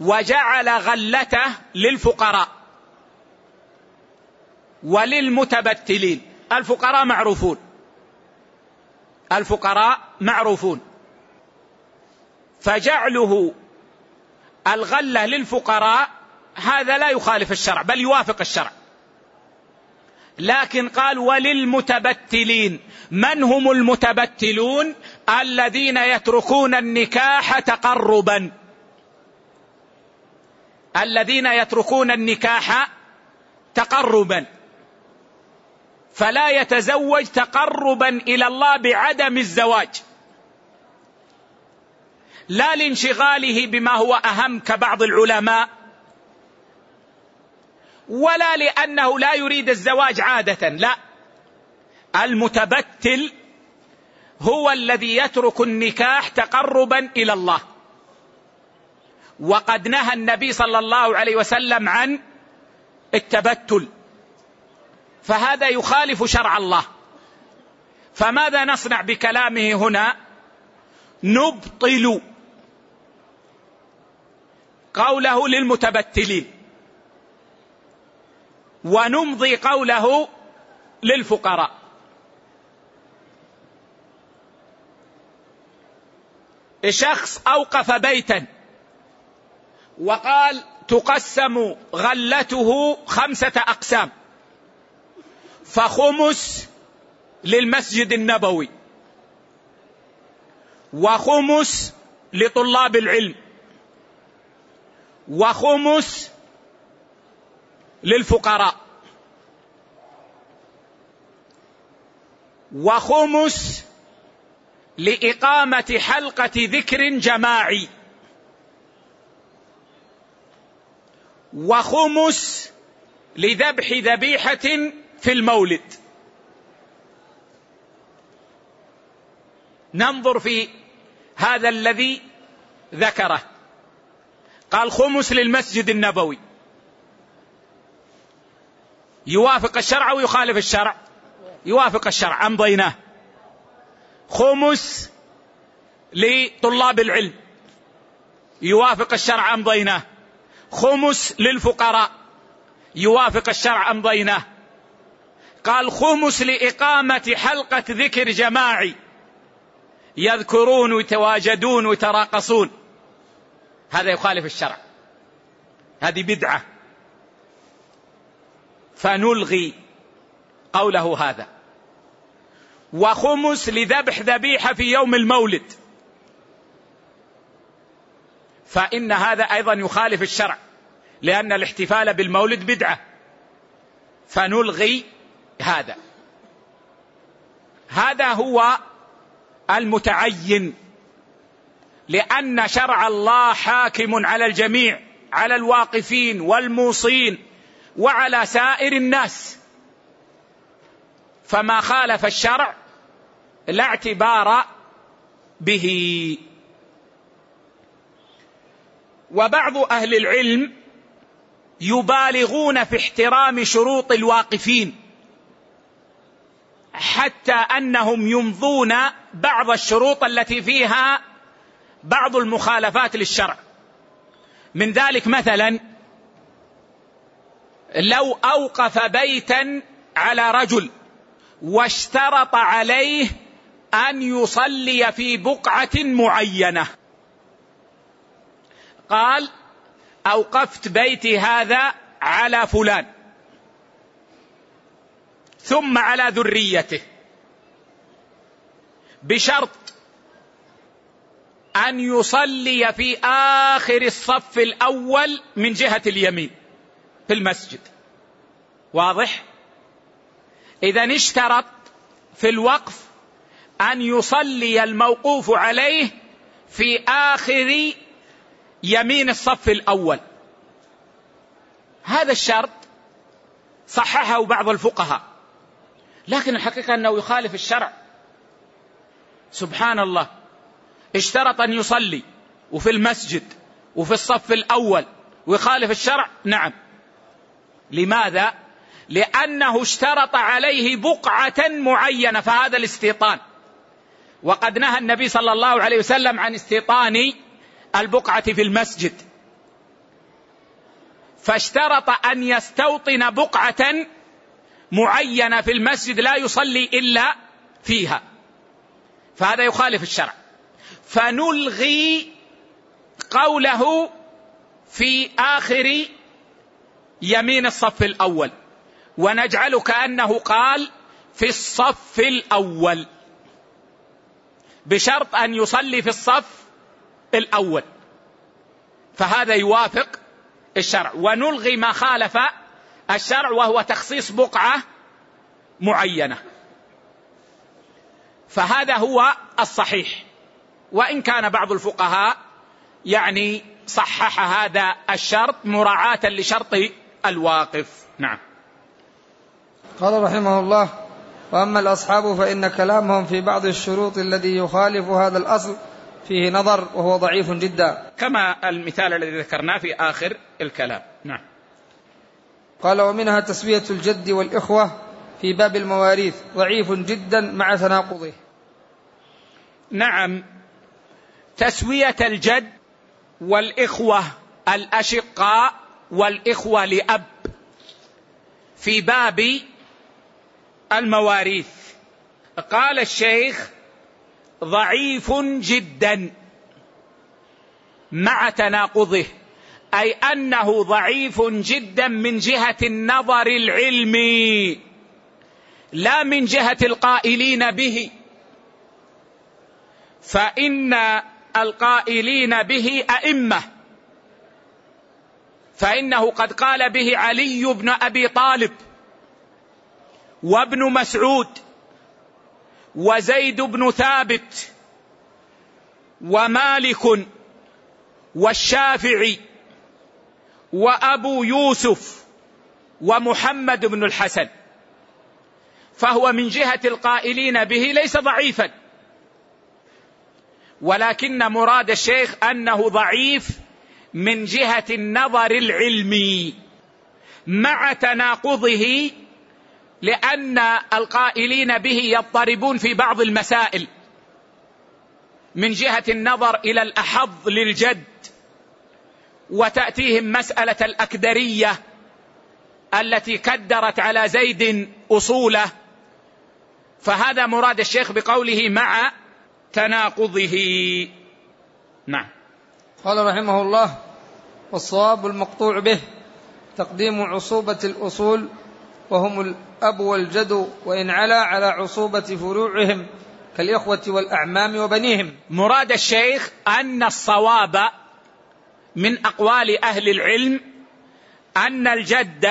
وجعل غلته للفقراء وللمتبتلين، الفقراء معروفون، الفقراء معروفون، فجعله الغلة للفقراء هذا لا يخالف الشرع بل يوافق الشرع. لكن قال وللمتبتلين. من هم المتبتلون؟ الذين يتركون النكاح تقربا، الذين يتركون النكاح تقربا، فلا يتزوج تقربا إلى الله بعدم الزواج، لا لانشغاله بما هو أهم كبعض العلماء، ولا لأنه لا يريد الزواج عادة، لا، المتبتل هو الذي يترك النكاح تقربا إلى الله. وقد نهى النبي صلى الله عليه وسلم عن التبتل، فهذا يخالف شرع الله. فماذا نصنع بكلامه هنا؟ نبطل قوله للمتبتلين ونمضي قوله للفقراء. شخص أوقف بيتا وقال تقسم غلته 5 أقسام، فخمس للمسجد النبوي، وخمس لطلاب العلم، وخمس للفقراء، وخمس لإقامة حلقة ذكر جماعي، وخمس لذبح ذبيحة في المولد. ننظر في هذا الذي ذكره، قال خمس للمسجد النبوي، يوافق الشرع ويخالف الشرع؟ يوافق الشرع، أمضيناه. خمس لطلاب العلم، يوافق الشرع، أمضيناه. خمس للفقراء، يوافق الشرع، أمضيناه. قال خمس لإقامة حلقة ذكر جماعي، يذكرون ويتواجدون ويتراقصون، هذا يخالف الشرع، هذه بدعة، فنلغي قوله هذا. وخمس لذبح ذبيحة في يوم المولد، فإن هذا أيضا يخالف الشرع، لأن الاحتفال بالمولد بدعة، فنلغي هذا. هذا هو المتعين، لأن شرع الله حاكم على الجميع، على الواقفين والموصين وعلى سائر الناس، فما خالف الشرع لا اعتبار به. وبعض أهل العلم يبالغون في احترام شروط الواقفين، حتى أنهم يمضون بعض الشروط التي فيها بعض المخالفات للشرع. من ذلك مثلا لو أوقف بيتا على رجل واشترط عليه أن يصلي في بقعة معينة، قال أوقفت بيتي هذا على فلان ثم على ذريته، بشرط أن يصلي في آخر الصف الأول من جهة اليمين في المسجد. واضح؟ إذن اشترط في الوقف أن يصلي الموقوف عليه في آخر يمين الصف الأول. هذا الشرط صححه بعض الفقهاء، لكن الحقيقة أنه يخالف الشرع. سبحان الله، اشترط أن يصلي وفي المسجد وفي الصف الأول ويخالف الشرع؟ نعم. لماذا؟ لأنه اشترط عليه بقعة معينة، فهذا الاستيطان، وقد نهى النبي صلى الله عليه وسلم عن استيطان البقعة في المسجد، فاشترط أن يستوطن بقعة معينة في المسجد لا يصلي إلا فيها، فهذا يخالف الشرع، فنلغي قوله في آخر يمين الصف الأول، ونجعل كأنه قال في الصف الأول، بشرط أن يصلي في الصف الأول، فهذا يوافق الشرع. ونلغي ما خالف الشرع وهو تخصيص بقعة معينة، فهذا هو الصحيح، وإن كان بعض الفقهاء يعني صحح هذا الشرط مراعاة لشرط الواقف. نعم. قال رحمه الله: وأما الأصحاب فإن كلامهم في بعض الشروط الذي يخالف هذا الأصل فيه نظر، وهو ضعيف جدا، كما المثال الذي ذكرناه في آخر الكلام. نعم. قال: ومنها تسوية الجد والإخوة في باب المواريث، ضعيف جدا مع تناقضه. نعم، تسوية الجد والإخوة الأشقاء والإخوة لأب في باب المواريث، قال الشيخ ضعيف جدا مع تناقضه، أي أنه ضعيف جدا من جهة النظر العلمي لا من جهة القائلين به، فإن القائلين به أئمة، فإنه قد قال به علي بن أبي طالب وابن مسعود وزيد بن ثابت ومالك والشافعي وأبو يوسف ومحمد بن الحسن، فهو من جهة القائلين به ليس ضعيفا، ولكن مراد الشيخ أنه ضعيف من جهة النظر العلمي مع تناقضه، لأن القائلين به يضطربون في بعض المسائل من جهة النظر إلى الأحظ للجد، وتأتيهم مسألة الأكدرية التي كدرت على زيد أصوله، فهذا مراد الشيخ بقوله مع تناقضه. نعم. قال رحمه الله: والصواب المقطوع به تقديم عصوبة الأصول وهم الأب والجد، وإن علا على عصوبة فروعهم كالإخوة والأعمام وبنيهم. مراد الشيخ أن الصواب من أقوال أهل العلم أن الجد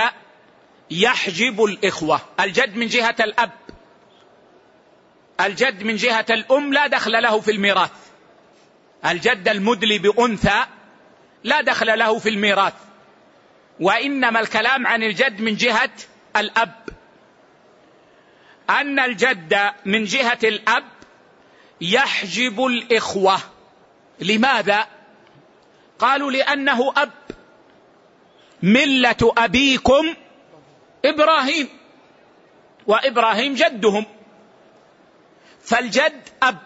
يحجب الإخوة، الجد من جهة الأب، الجد من جهة الأم لا دخل له في الميراث، الجد المدلي بأنثى لا دخل له في الميراث، وإنما الكلام عن الجد من جهة الأب، أن الجد من جهة الأب يحجب الإخوة. لماذا؟ قالوا لأنه أب، ملة أبيكم إبراهيم، وإبراهيم جدهم، فالجد أب،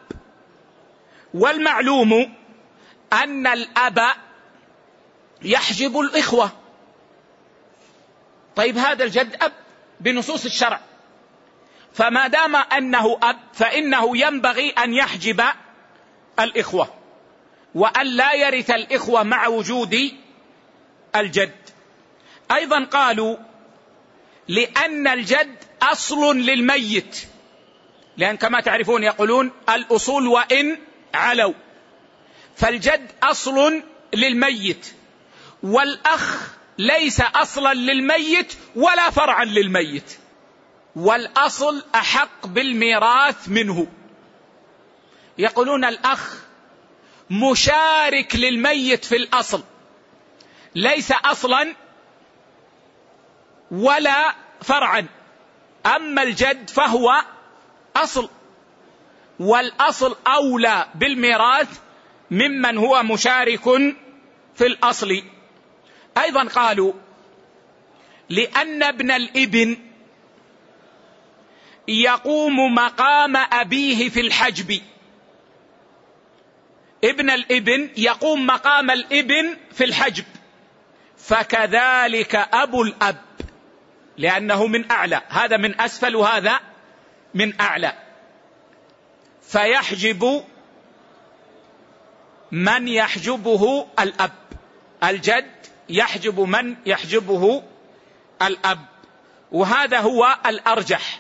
والمعلوم أن الأب يحجب الإخوة. طيب هذا الجد أب بنصوص الشرع، فما دام أنه أب فإنه ينبغي أن يحجب الإخوة، وأن لا يرث الإخوة مع وجود الجد. أيضا قالوا لأن الجد أصل للميت، لأن كما تعرفون يقولون الأصول وإن علوا، فالجد أصل للميت، والأخ ليس أصلا للميت ولا فرعا للميت، والأصل أحق بالميراث منه. يقولون الأخ مشارك للميت في الأصل، ليس أصلا ولا فرعا، أما الجد فهو أصل، والأصل أولى بالميراث ممن هو مشارك في الأصل. أيضا قالوا لأن ابن الابن يقوم مقام أبيه في الحجب، ابن الابن يقوم مقام الابن في الحجب، فكذلك أبو الأب، لأنه من أعلى، هذا من أسفل وهذا من أعلى، فيحجب من يحجبه الأب، الجد يحجب من يحجبه الأب، وهذا هو الأرجح،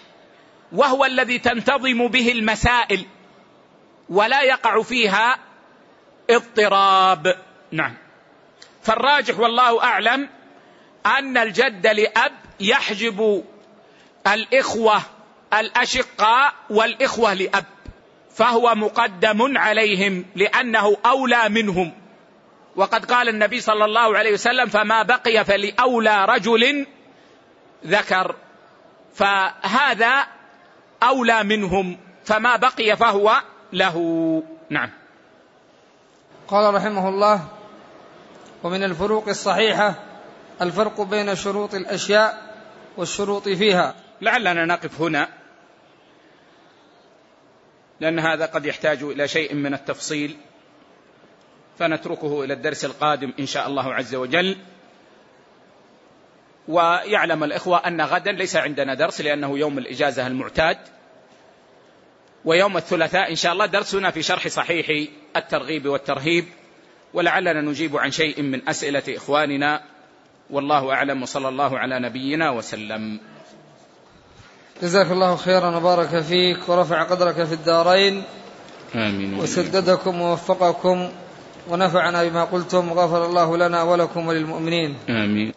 وهو الذي تنتظم به المسائل ولا يقع فيها اضطراب. نعم، فالراجح والله أعلم أن الجد لأب يحجب الإخوة الأشقاء والإخوة لأب، فهو مقدم عليهم لأنه أولى منهم، وقد قال النبي صلى الله عليه وسلم فما بقي فلأولى رجل ذكر، فهذا أولى منهم، فما بقي فهو له. نعم. قال رحمه الله: ومن الفروق الصحيحة الفرق بين شروط الأشياء والشروط فيها. لعلنا نقف هنا لأن هذا قد يحتاج إلى شيء من التفصيل، فنتركه إلى الدرس القادم إن شاء الله عز وجل. ويعلم الإخوة أن غدا ليس عندنا درس لأنه يوم الإجازة المعتاد، ويوم الثلاثاء إن شاء الله درسنا في شرح صحيح الترغيب والترهيب، ولعلنا نجيب عن شيء من أسئلة إخواننا، والله أعلم، وصلى الله على نبينا وسلم. جزاك الله خيرا وبارك فيك ورفع قدرك في الدارين، آمين، وسددكم ووفقكم ونفعنا بما قلتم، وغفر الله لنا ولكم وللمؤمنين، آمين.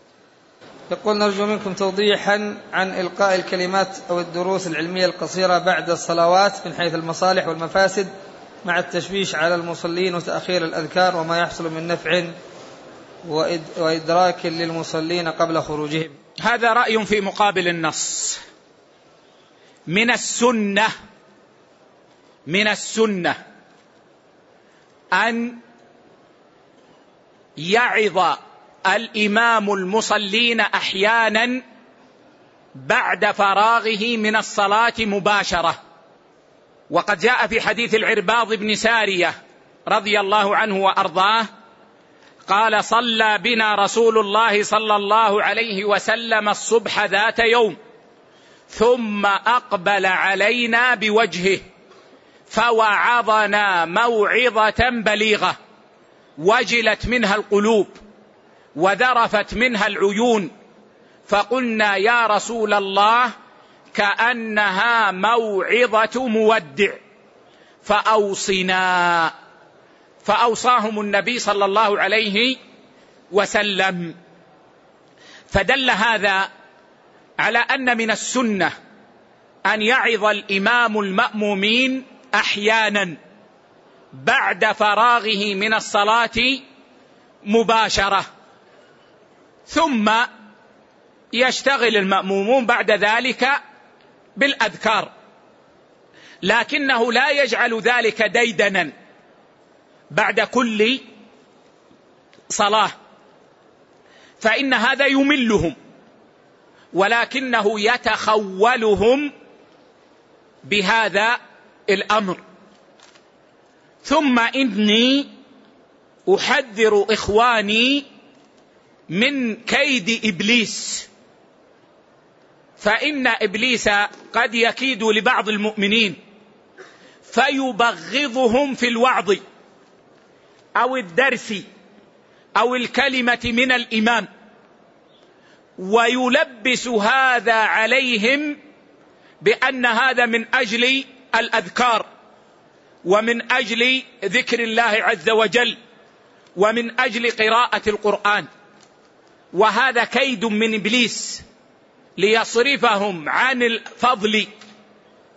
يقول: نرجو منكم توضيحا عن إلقاء الكلمات أو الدروس العلمية القصيرة بعد الصلوات من حيث المصالح والمفاسد مع التشويش على المصلين وتأخير الأذكار وما يحصل من نفع وإدراك للمصلين قبل خروجهم. هذا رأي في مقابل النص. من السنة أن يعظ الإمام المصلين أحيانا بعد فراغه من الصلاة مباشرة، وقد جاء في حديث العرباض بن سارية رضي الله عنه وأرضاه قال: صلى بنا رسول الله صلى الله عليه وسلم الصبح ذات يوم، ثم أقبل علينا بوجهه فوعظنا موعظة بليغة وجلت منها القلوب وذرفت منها العيون، فقلنا يا رسول الله كأنها موعظة مودع فأوصنا، فأوصاهم النبي صلى الله عليه وسلم. فدل هذا على أن من السنة أن يعظ الإمام المأمومين أحيانا بعد فراغه من الصلاة مباشرة، ثم يشتغل المأمومون بعد ذلك بالأذكار، لكنه لا يجعل ذلك ديدنا بعد كل صلاة، فإن هذا يملهم، ولكنه يتخولهم بهذا الأمر. ثم إني أحذر إخواني من كيد إبليس، فإن إبليس قد يكيد لبعض المؤمنين فيبغضهم في الوعظ أو الدرس أو الكلمة من الإمام، ويلبس هذا عليهم بأن هذا من أجل الأذكار ومن أجل ذكر الله عز وجل ومن أجل قراءة القرآن، وهذا كيد من إبليس ليصرفهم عن الفضل.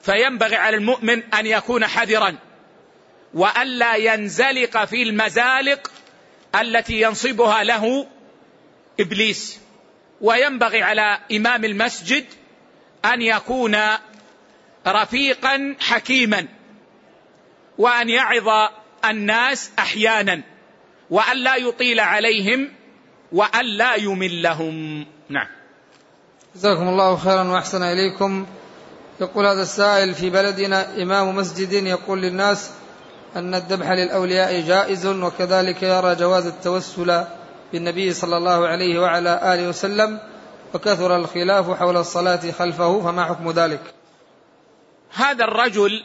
فينبغي على المؤمن أن يكون حذرا وألا ينزلق في المزالق التي ينصبها له إبليس، وينبغي على إمام المسجد أن يكون رفيقا حكيما، وأن يعظ الناس أحيانا، وأن لا يطيل عليهم وأن لا يملهم. نعم. جزاكم الله خيرا وأحسن إليكم. يقول هذا السائل: في بلدنا إمام مسجد يقول للناس أن الذبح للأولياء جائز، وكذلك يرى جواز التوسل بالنبي صلى الله عليه وعلى آله وسلم، وكثر الخلاف حول الصلاة خلفه، فما حكم ذلك؟ هذا الرجل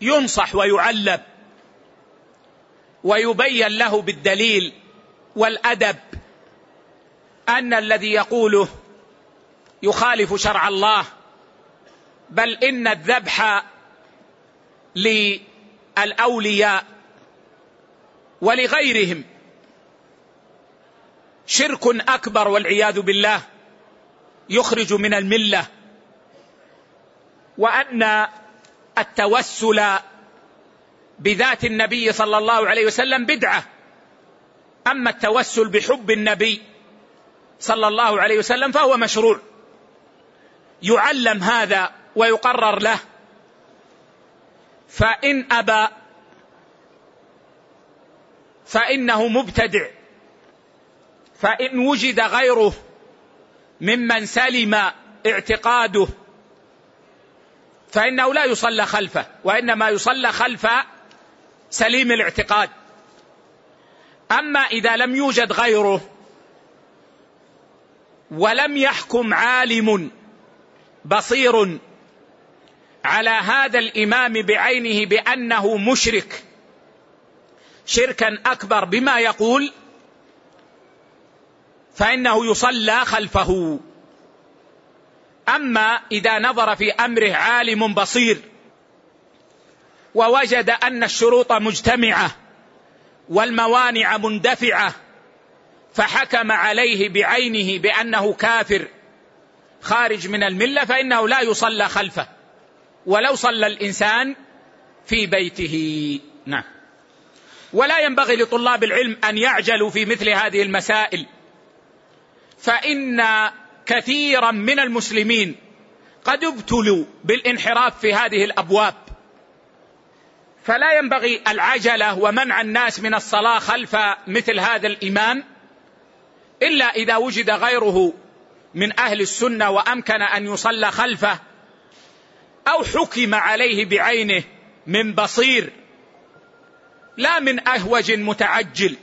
ينصح ويعلم ويبين له بالدليل والأدب أن الذي يقوله يخالف شرع الله، بل إن الذبح للأولياء ولغيرهم شرك أكبر والعياذ بالله، يخرج من الملة. وأن التوسل بذات النبي صلى الله عليه وسلم بدعة، أما التوسل بحب النبي صلى الله عليه وسلم فهو مشروع، يعلم هذا ويقرر له. فإن أبى فإنه مبتدع، فإن وجد غيره ممن سلم اعتقاده فإنه لا يصلى خلفه، وإنما يصلى خلف سليم الاعتقاد. أما إذا لم يوجد غيره ولم يحكم عالم بصير على هذا الإمام بعينه بأنه مشرك شركا أكبر بما يقول، فإنه يصلى خلفه. أما إذا نظر في أمره عالم بصير ووجد أن الشروط مجتمعة والموانع مندفعة فحكم عليه بعينه بأنه كافر خارج من الملة، فإنه لا يصلى خلفه ولو صلى الإنسان في بيته. نعم. ولا ينبغي لطلاب العلم أن يعجلوا في مثل هذه المسائل، فإن كثيرا من المسلمين قد ابتلوا بالانحراف في هذه الأبواب، فلا ينبغي العجلة ومنع الناس من الصلاة خلف مثل هذا الإمام، إلا إذا وجد غيره من أهل السنة وأمكن أن يصلى خلفه، أو حكم عليه بعينه من بصير لا من أهوج متعجل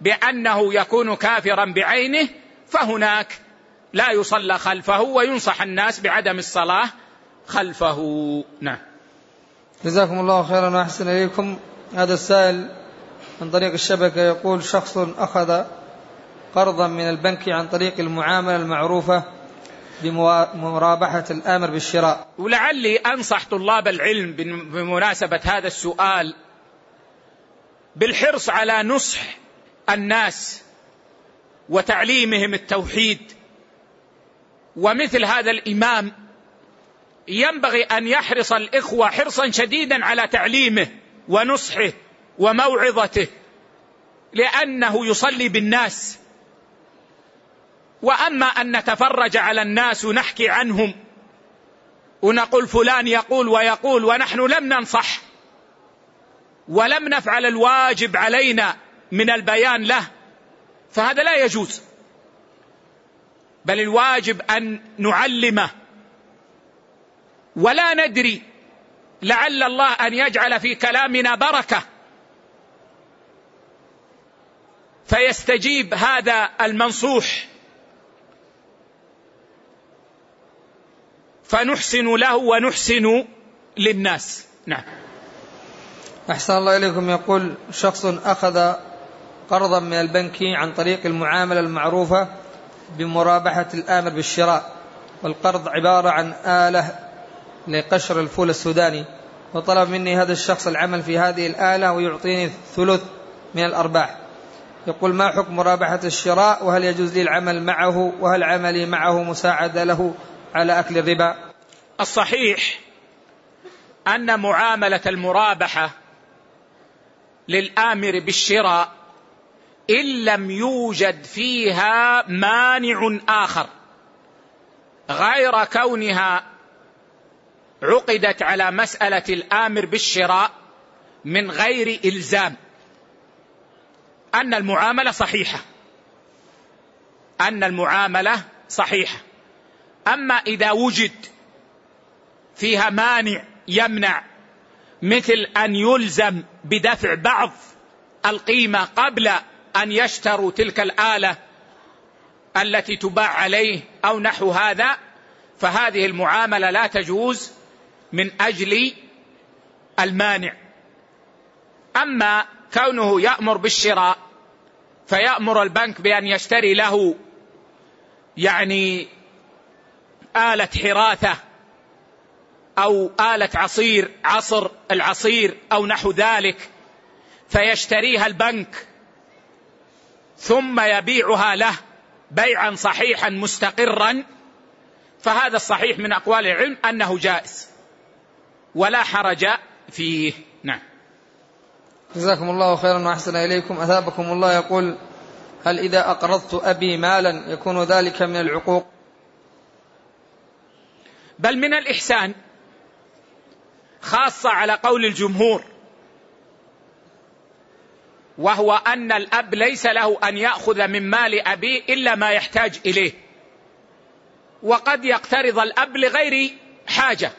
بأنه يكون كافرا بعينه، فهناك لا يصلى خلفه، وينصح الناس بعدم الصلاة خلفه. نعم. جزاكم الله خيرا وأحسن إليكم. هذا السائل عن طريق الشبكة يقول: شخص أخذ قرضا من البنك عن طريق المعاملة المعروفة بمرابحة الآمر بالشراء. ولعلي أنصح طلاب العلم بمناسبة هذا السؤال بالحرص على نصح الناس وتعليمهم التوحيد. ومثل هذا الإمام ينبغي أن يحرص الإخوة حرصا شديدا على تعليمه ونصحه وموعظته، لأنه يصلي بالناس. وأما أن نتفرج على الناس ونحكي عنهم ونقول فلان يقول ويقول ونحن لم ننصح ولم نفعل الواجب علينا من البيان له، فهذا لا يجوز، بل الواجب أن نعلمه. ولا ندري، لعل الله أن يجعل في كلامنا بركة فيستجيب هذا المنصوح فنحسن له ونحسن للناس. نعم. أحسن الله إليكم. يقول: شخص أخذ قرضا من البنك عن طريق المعاملة المعروفة بمرابحة الآمر بالشراء، والقرض عبارة عن آلة لقشر الفول السوداني، وطلب مني هذا الشخص العمل في هذه الآلة ويعطيني ثلث من الأرباح. يقول: ما حكم مرابحة الشراء، وهل يجوز لي العمل معه، وهل عملي معه مساعدة له على أكل الربا؟ الصحيح أن معاملة المرابحة للآمر بالشراء إن لم يوجد فيها مانع آخر غير كونها عقدت على مسألة الآمر بالشراء من غير إلزام، أن المعاملة صحيحة، أن المعاملة صحيحة. أما إذا وجد فيها مانع يمنع، مثل أن يلزم بدفع بعض القيمة قبل أن يشتروا تلك الآلة التي تباع عليه أو نحو هذا، فهذه المعاملة لا تجوز من أجل المانع. أما كونه يأمر بالشراء فيأمر البنك بأن يشتري له يعني آلة حراثة أو آلة عصير، عصر العصير أو نحو ذلك، فيشتريها البنك ثم يبيعها له بيعا صحيحا مستقرا، فهذا الصحيح من أقوال العلم أنه جائز ولا حرج فيه. نعم. جزاكم الله خيرا وأحسن إليكم. أثابكم الله. يقول: هل إذا أقرضت أبي مالا يكون ذلك من العقوق؟ بل من الإحسان، خاصة على قول الجمهور، وهو أن الأب ليس له أن يأخذ من مال أبيه إلا ما يحتاج إليه، وقد يقترض الأب لغير حاجة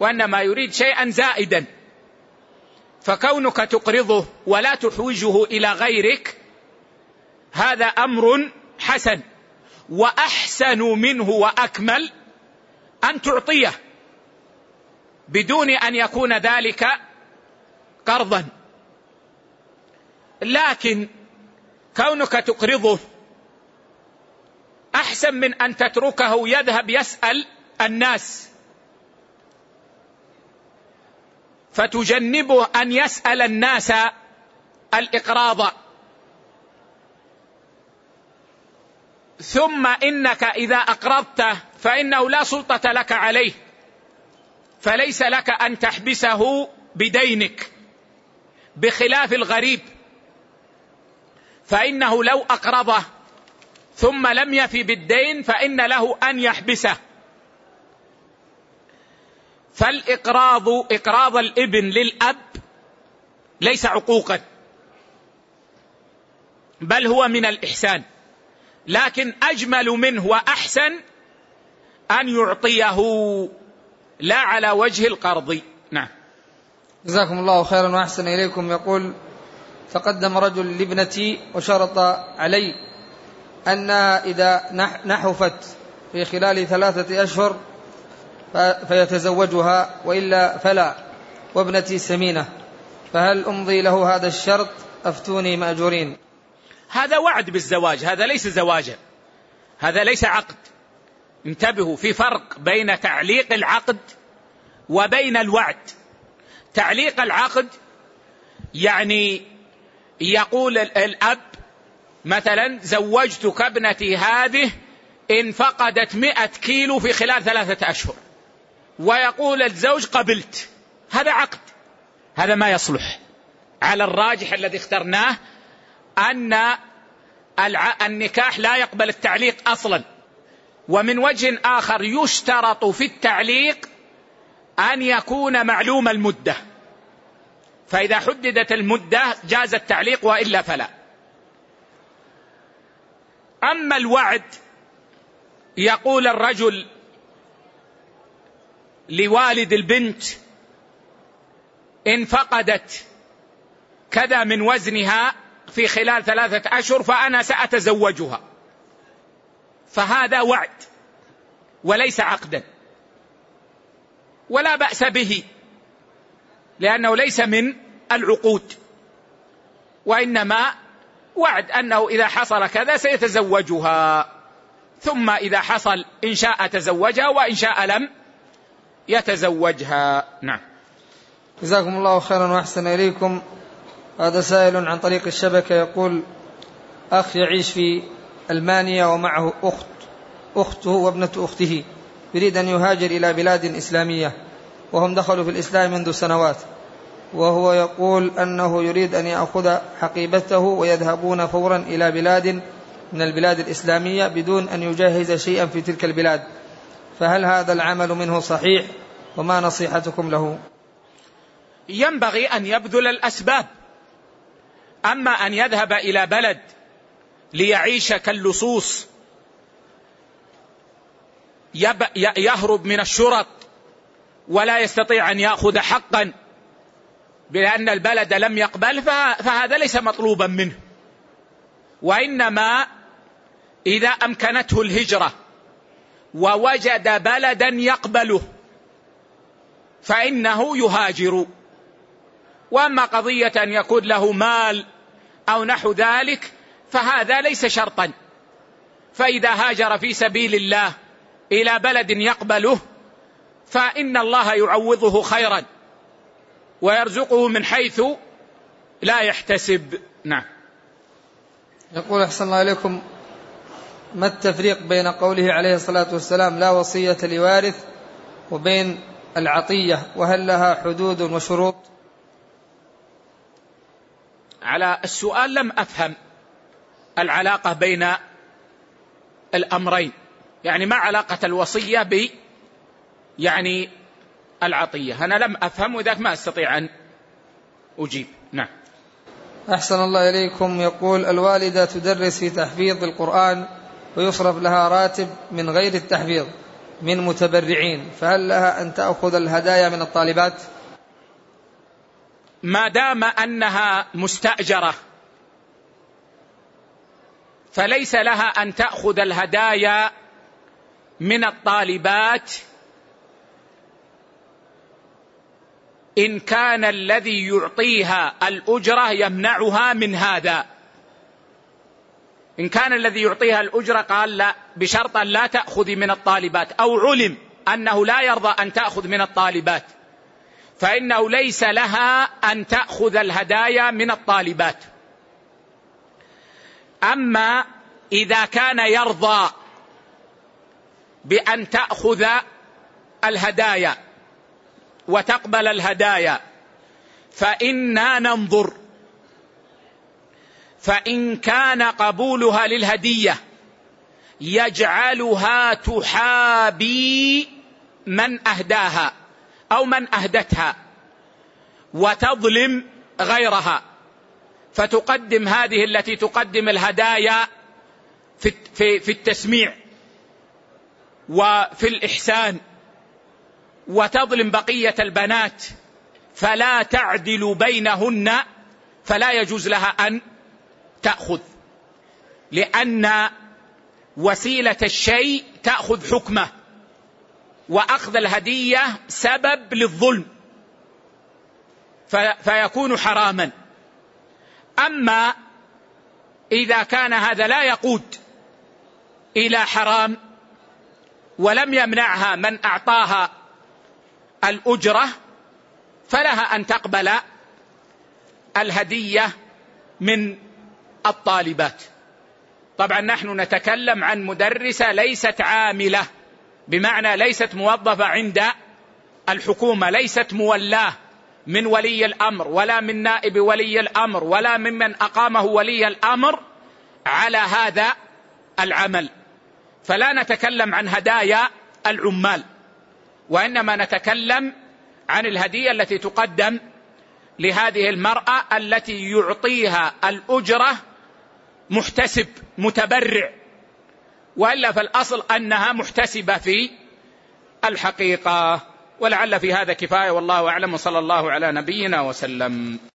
وإنما يريد شيئا زائدا، فكونك تقرضه ولا تحوجه إلى غيرك هذا أمر حسن، وأحسن منه وأكمل أن تعطيه بدون أن يكون ذلك قرضا. لكن كونك تقرضه أحسن من أن تتركه يذهب يسأل الناس، فتجنبه أن يسأل الناس الإقراض. ثم إنك إذا أقرضته فإنه لا سلطة لك عليه، فليس لك أن تحبسه بدينك، بخلاف الغريب فإنه لو أقرضه ثم لم يفي بالدين فإن له أن يحبسه. فالإقراض، إقراض الابن للأب، ليس عقوقا بل هو من الإحسان، لكن أجمل منه وأحسن أن يعطيه لا على وجه القرض. نعم. جزاكم الله خيرا وأحسن إليكم. يقول: تقدم رجل لابنتي وشرط علي أن إذا نحفت في خلال 3 أشهر فيتزوجها وإلا فلا، وابنتي سمينة، فهل أمضي له هذا الشرط؟ أفتوني مأجورين. هذا وعد بالزواج، هذا ليس زواجا، هذا ليس عقد. انتبهوا، في فرق بين تعليق العقد وبين الوعد. تعليق العقد يعني يقول الأب مثلا: زوجتك ابنتي هذه إن فقدت 100 كيلو في خلال 3 أشهر، ويقول الزوج: قبلت. هذا عقد، هذا ما يصلح. على الراجح الذي اخترناه أن النكاح لا يقبل التعليق أصلا. ومن وجه آخر يشترط في التعليق أن يكون معلوم المدة، فإذا حددت المدة جاز التعليق وإلا فلا. أما الوعد، يقول الرجل لوالد البنت: إن فقدت كذا من وزنها في خلال 3 أشهر فأنا سأتزوجها. فهذا وعد وليس عقدا، ولا بأس به لأنه ليس من العقود، وإنما وعد أنه إذا حصل كذا سيتزوجها، ثم إذا حصل إن شاء تزوجها وإن شاء لم يتزوجها. نعم. جزاكم الله خيرا وأحسن إليكم. هذا سائل عن طريق الشبكة يقول: أخ يعيش في ألمانيا ومعه أخته وابنة أخته، يريد أن يهاجر إلى بلاد إسلامية، وهم دخلوا في الإسلام منذ سنوات، وهو يقول أنه يريد أن يأخذ حقيبته ويذهبون فورا إلى بلاد من البلاد الإسلامية بدون أن يجهز شيئا في تلك البلاد، فهل هذا العمل منه صحيح؟ وما نصيحتكم له؟ ينبغي أن يبذل الأسباب، أما أن يذهب إلى بلد ليعيش كاللصوص، يهرب من الشرط ولا يستطيع أن يأخذ حقا لأن البلد لم يقبل، فهذا ليس مطلوبا منه. وإنما إذا أمكنته الهجرة ووجد بلدا يقبله فإنه يهاجر. وأما قضية أن يكون له مال أو نحو ذلك فهذا ليس شرطا، فإذا هاجر في سبيل الله إلى بلد يقبله فإن الله يعوضه خيرا ويرزقه من حيث لا يحتسب. نعم. يقول أحسن الله إليكم: ما التفريق بين قوله عليه الصلاة والسلام لا وصية لوارث وبين العطية، وهل لها حدود وشروط؟ على السؤال لم أفهم العلاقة بين الأمرين، يعني ما علاقة الوصية ب يعني العطية؟ أنا لم أفهم وذاك ما أستطيع أن أجيب. نعم. أحسن الله إليكم. يقول: الوالدة تدرس في تحفيظ القرآن ويصرف لها راتب من غير التحفيظ من متبرعين، فهل لها أن تأخذ الهدايا من الطالبات؟ ما دام أنها مستأجرة فليس لها أن تأخذ الهدايا من الطالبات إن كان الذي يعطيها الأجرة يمنعها من هذا. إن كان الذي يعطيها الأجرة قال لا، بشرط أن لا تأخذ من الطالبات، أو علم أنه لا يرضى أن تأخذ من الطالبات، فإنه ليس لها أن تأخذ الهدايا من الطالبات. أما إذا كان يرضى بأن تأخذ الهدايا وتقبل الهدايا فإنا ننظر، فإن كان قبولها للهدية يجعلها تحابي من أهداها أو من أهدتها وتظلم غيرها، فتقدم هذه التي تقدم الهدايا في التسميع وفي الإحسان وتظلم بقية البنات، فلا تعدل بينهن، فلا يجوز لها أن تأخذ، لأن وسيلة الشيء تأخذ حكمه، وأخذ الهدية سبب للظلم فيكون حراما. أما إذا كان هذا لا يقود إلى حرام ولم يمنعها من أعطاها الأجرة فلها أن تقبل الهدية من الطالبات. طبعا نحن نتكلم عن مدرسة ليست عاملة، بمعنى ليست موظفة عند الحكومة، ليست مولاة من ولي الأمر ولا من نائب ولي الأمر ولا ممن أقامه ولي الأمر على هذا العمل، فلا نتكلم عن هدايا العمال، وإنما نتكلم عن الهدية التي تقدم لهذه المرأة التي يعطيها الأجرة محتسب متبرع، وإلا فالأصل أنها محتسبة في الحقيقة. ولعل في هذا كفاية، والله أعلم، وصلى الله على نبينا وسلم.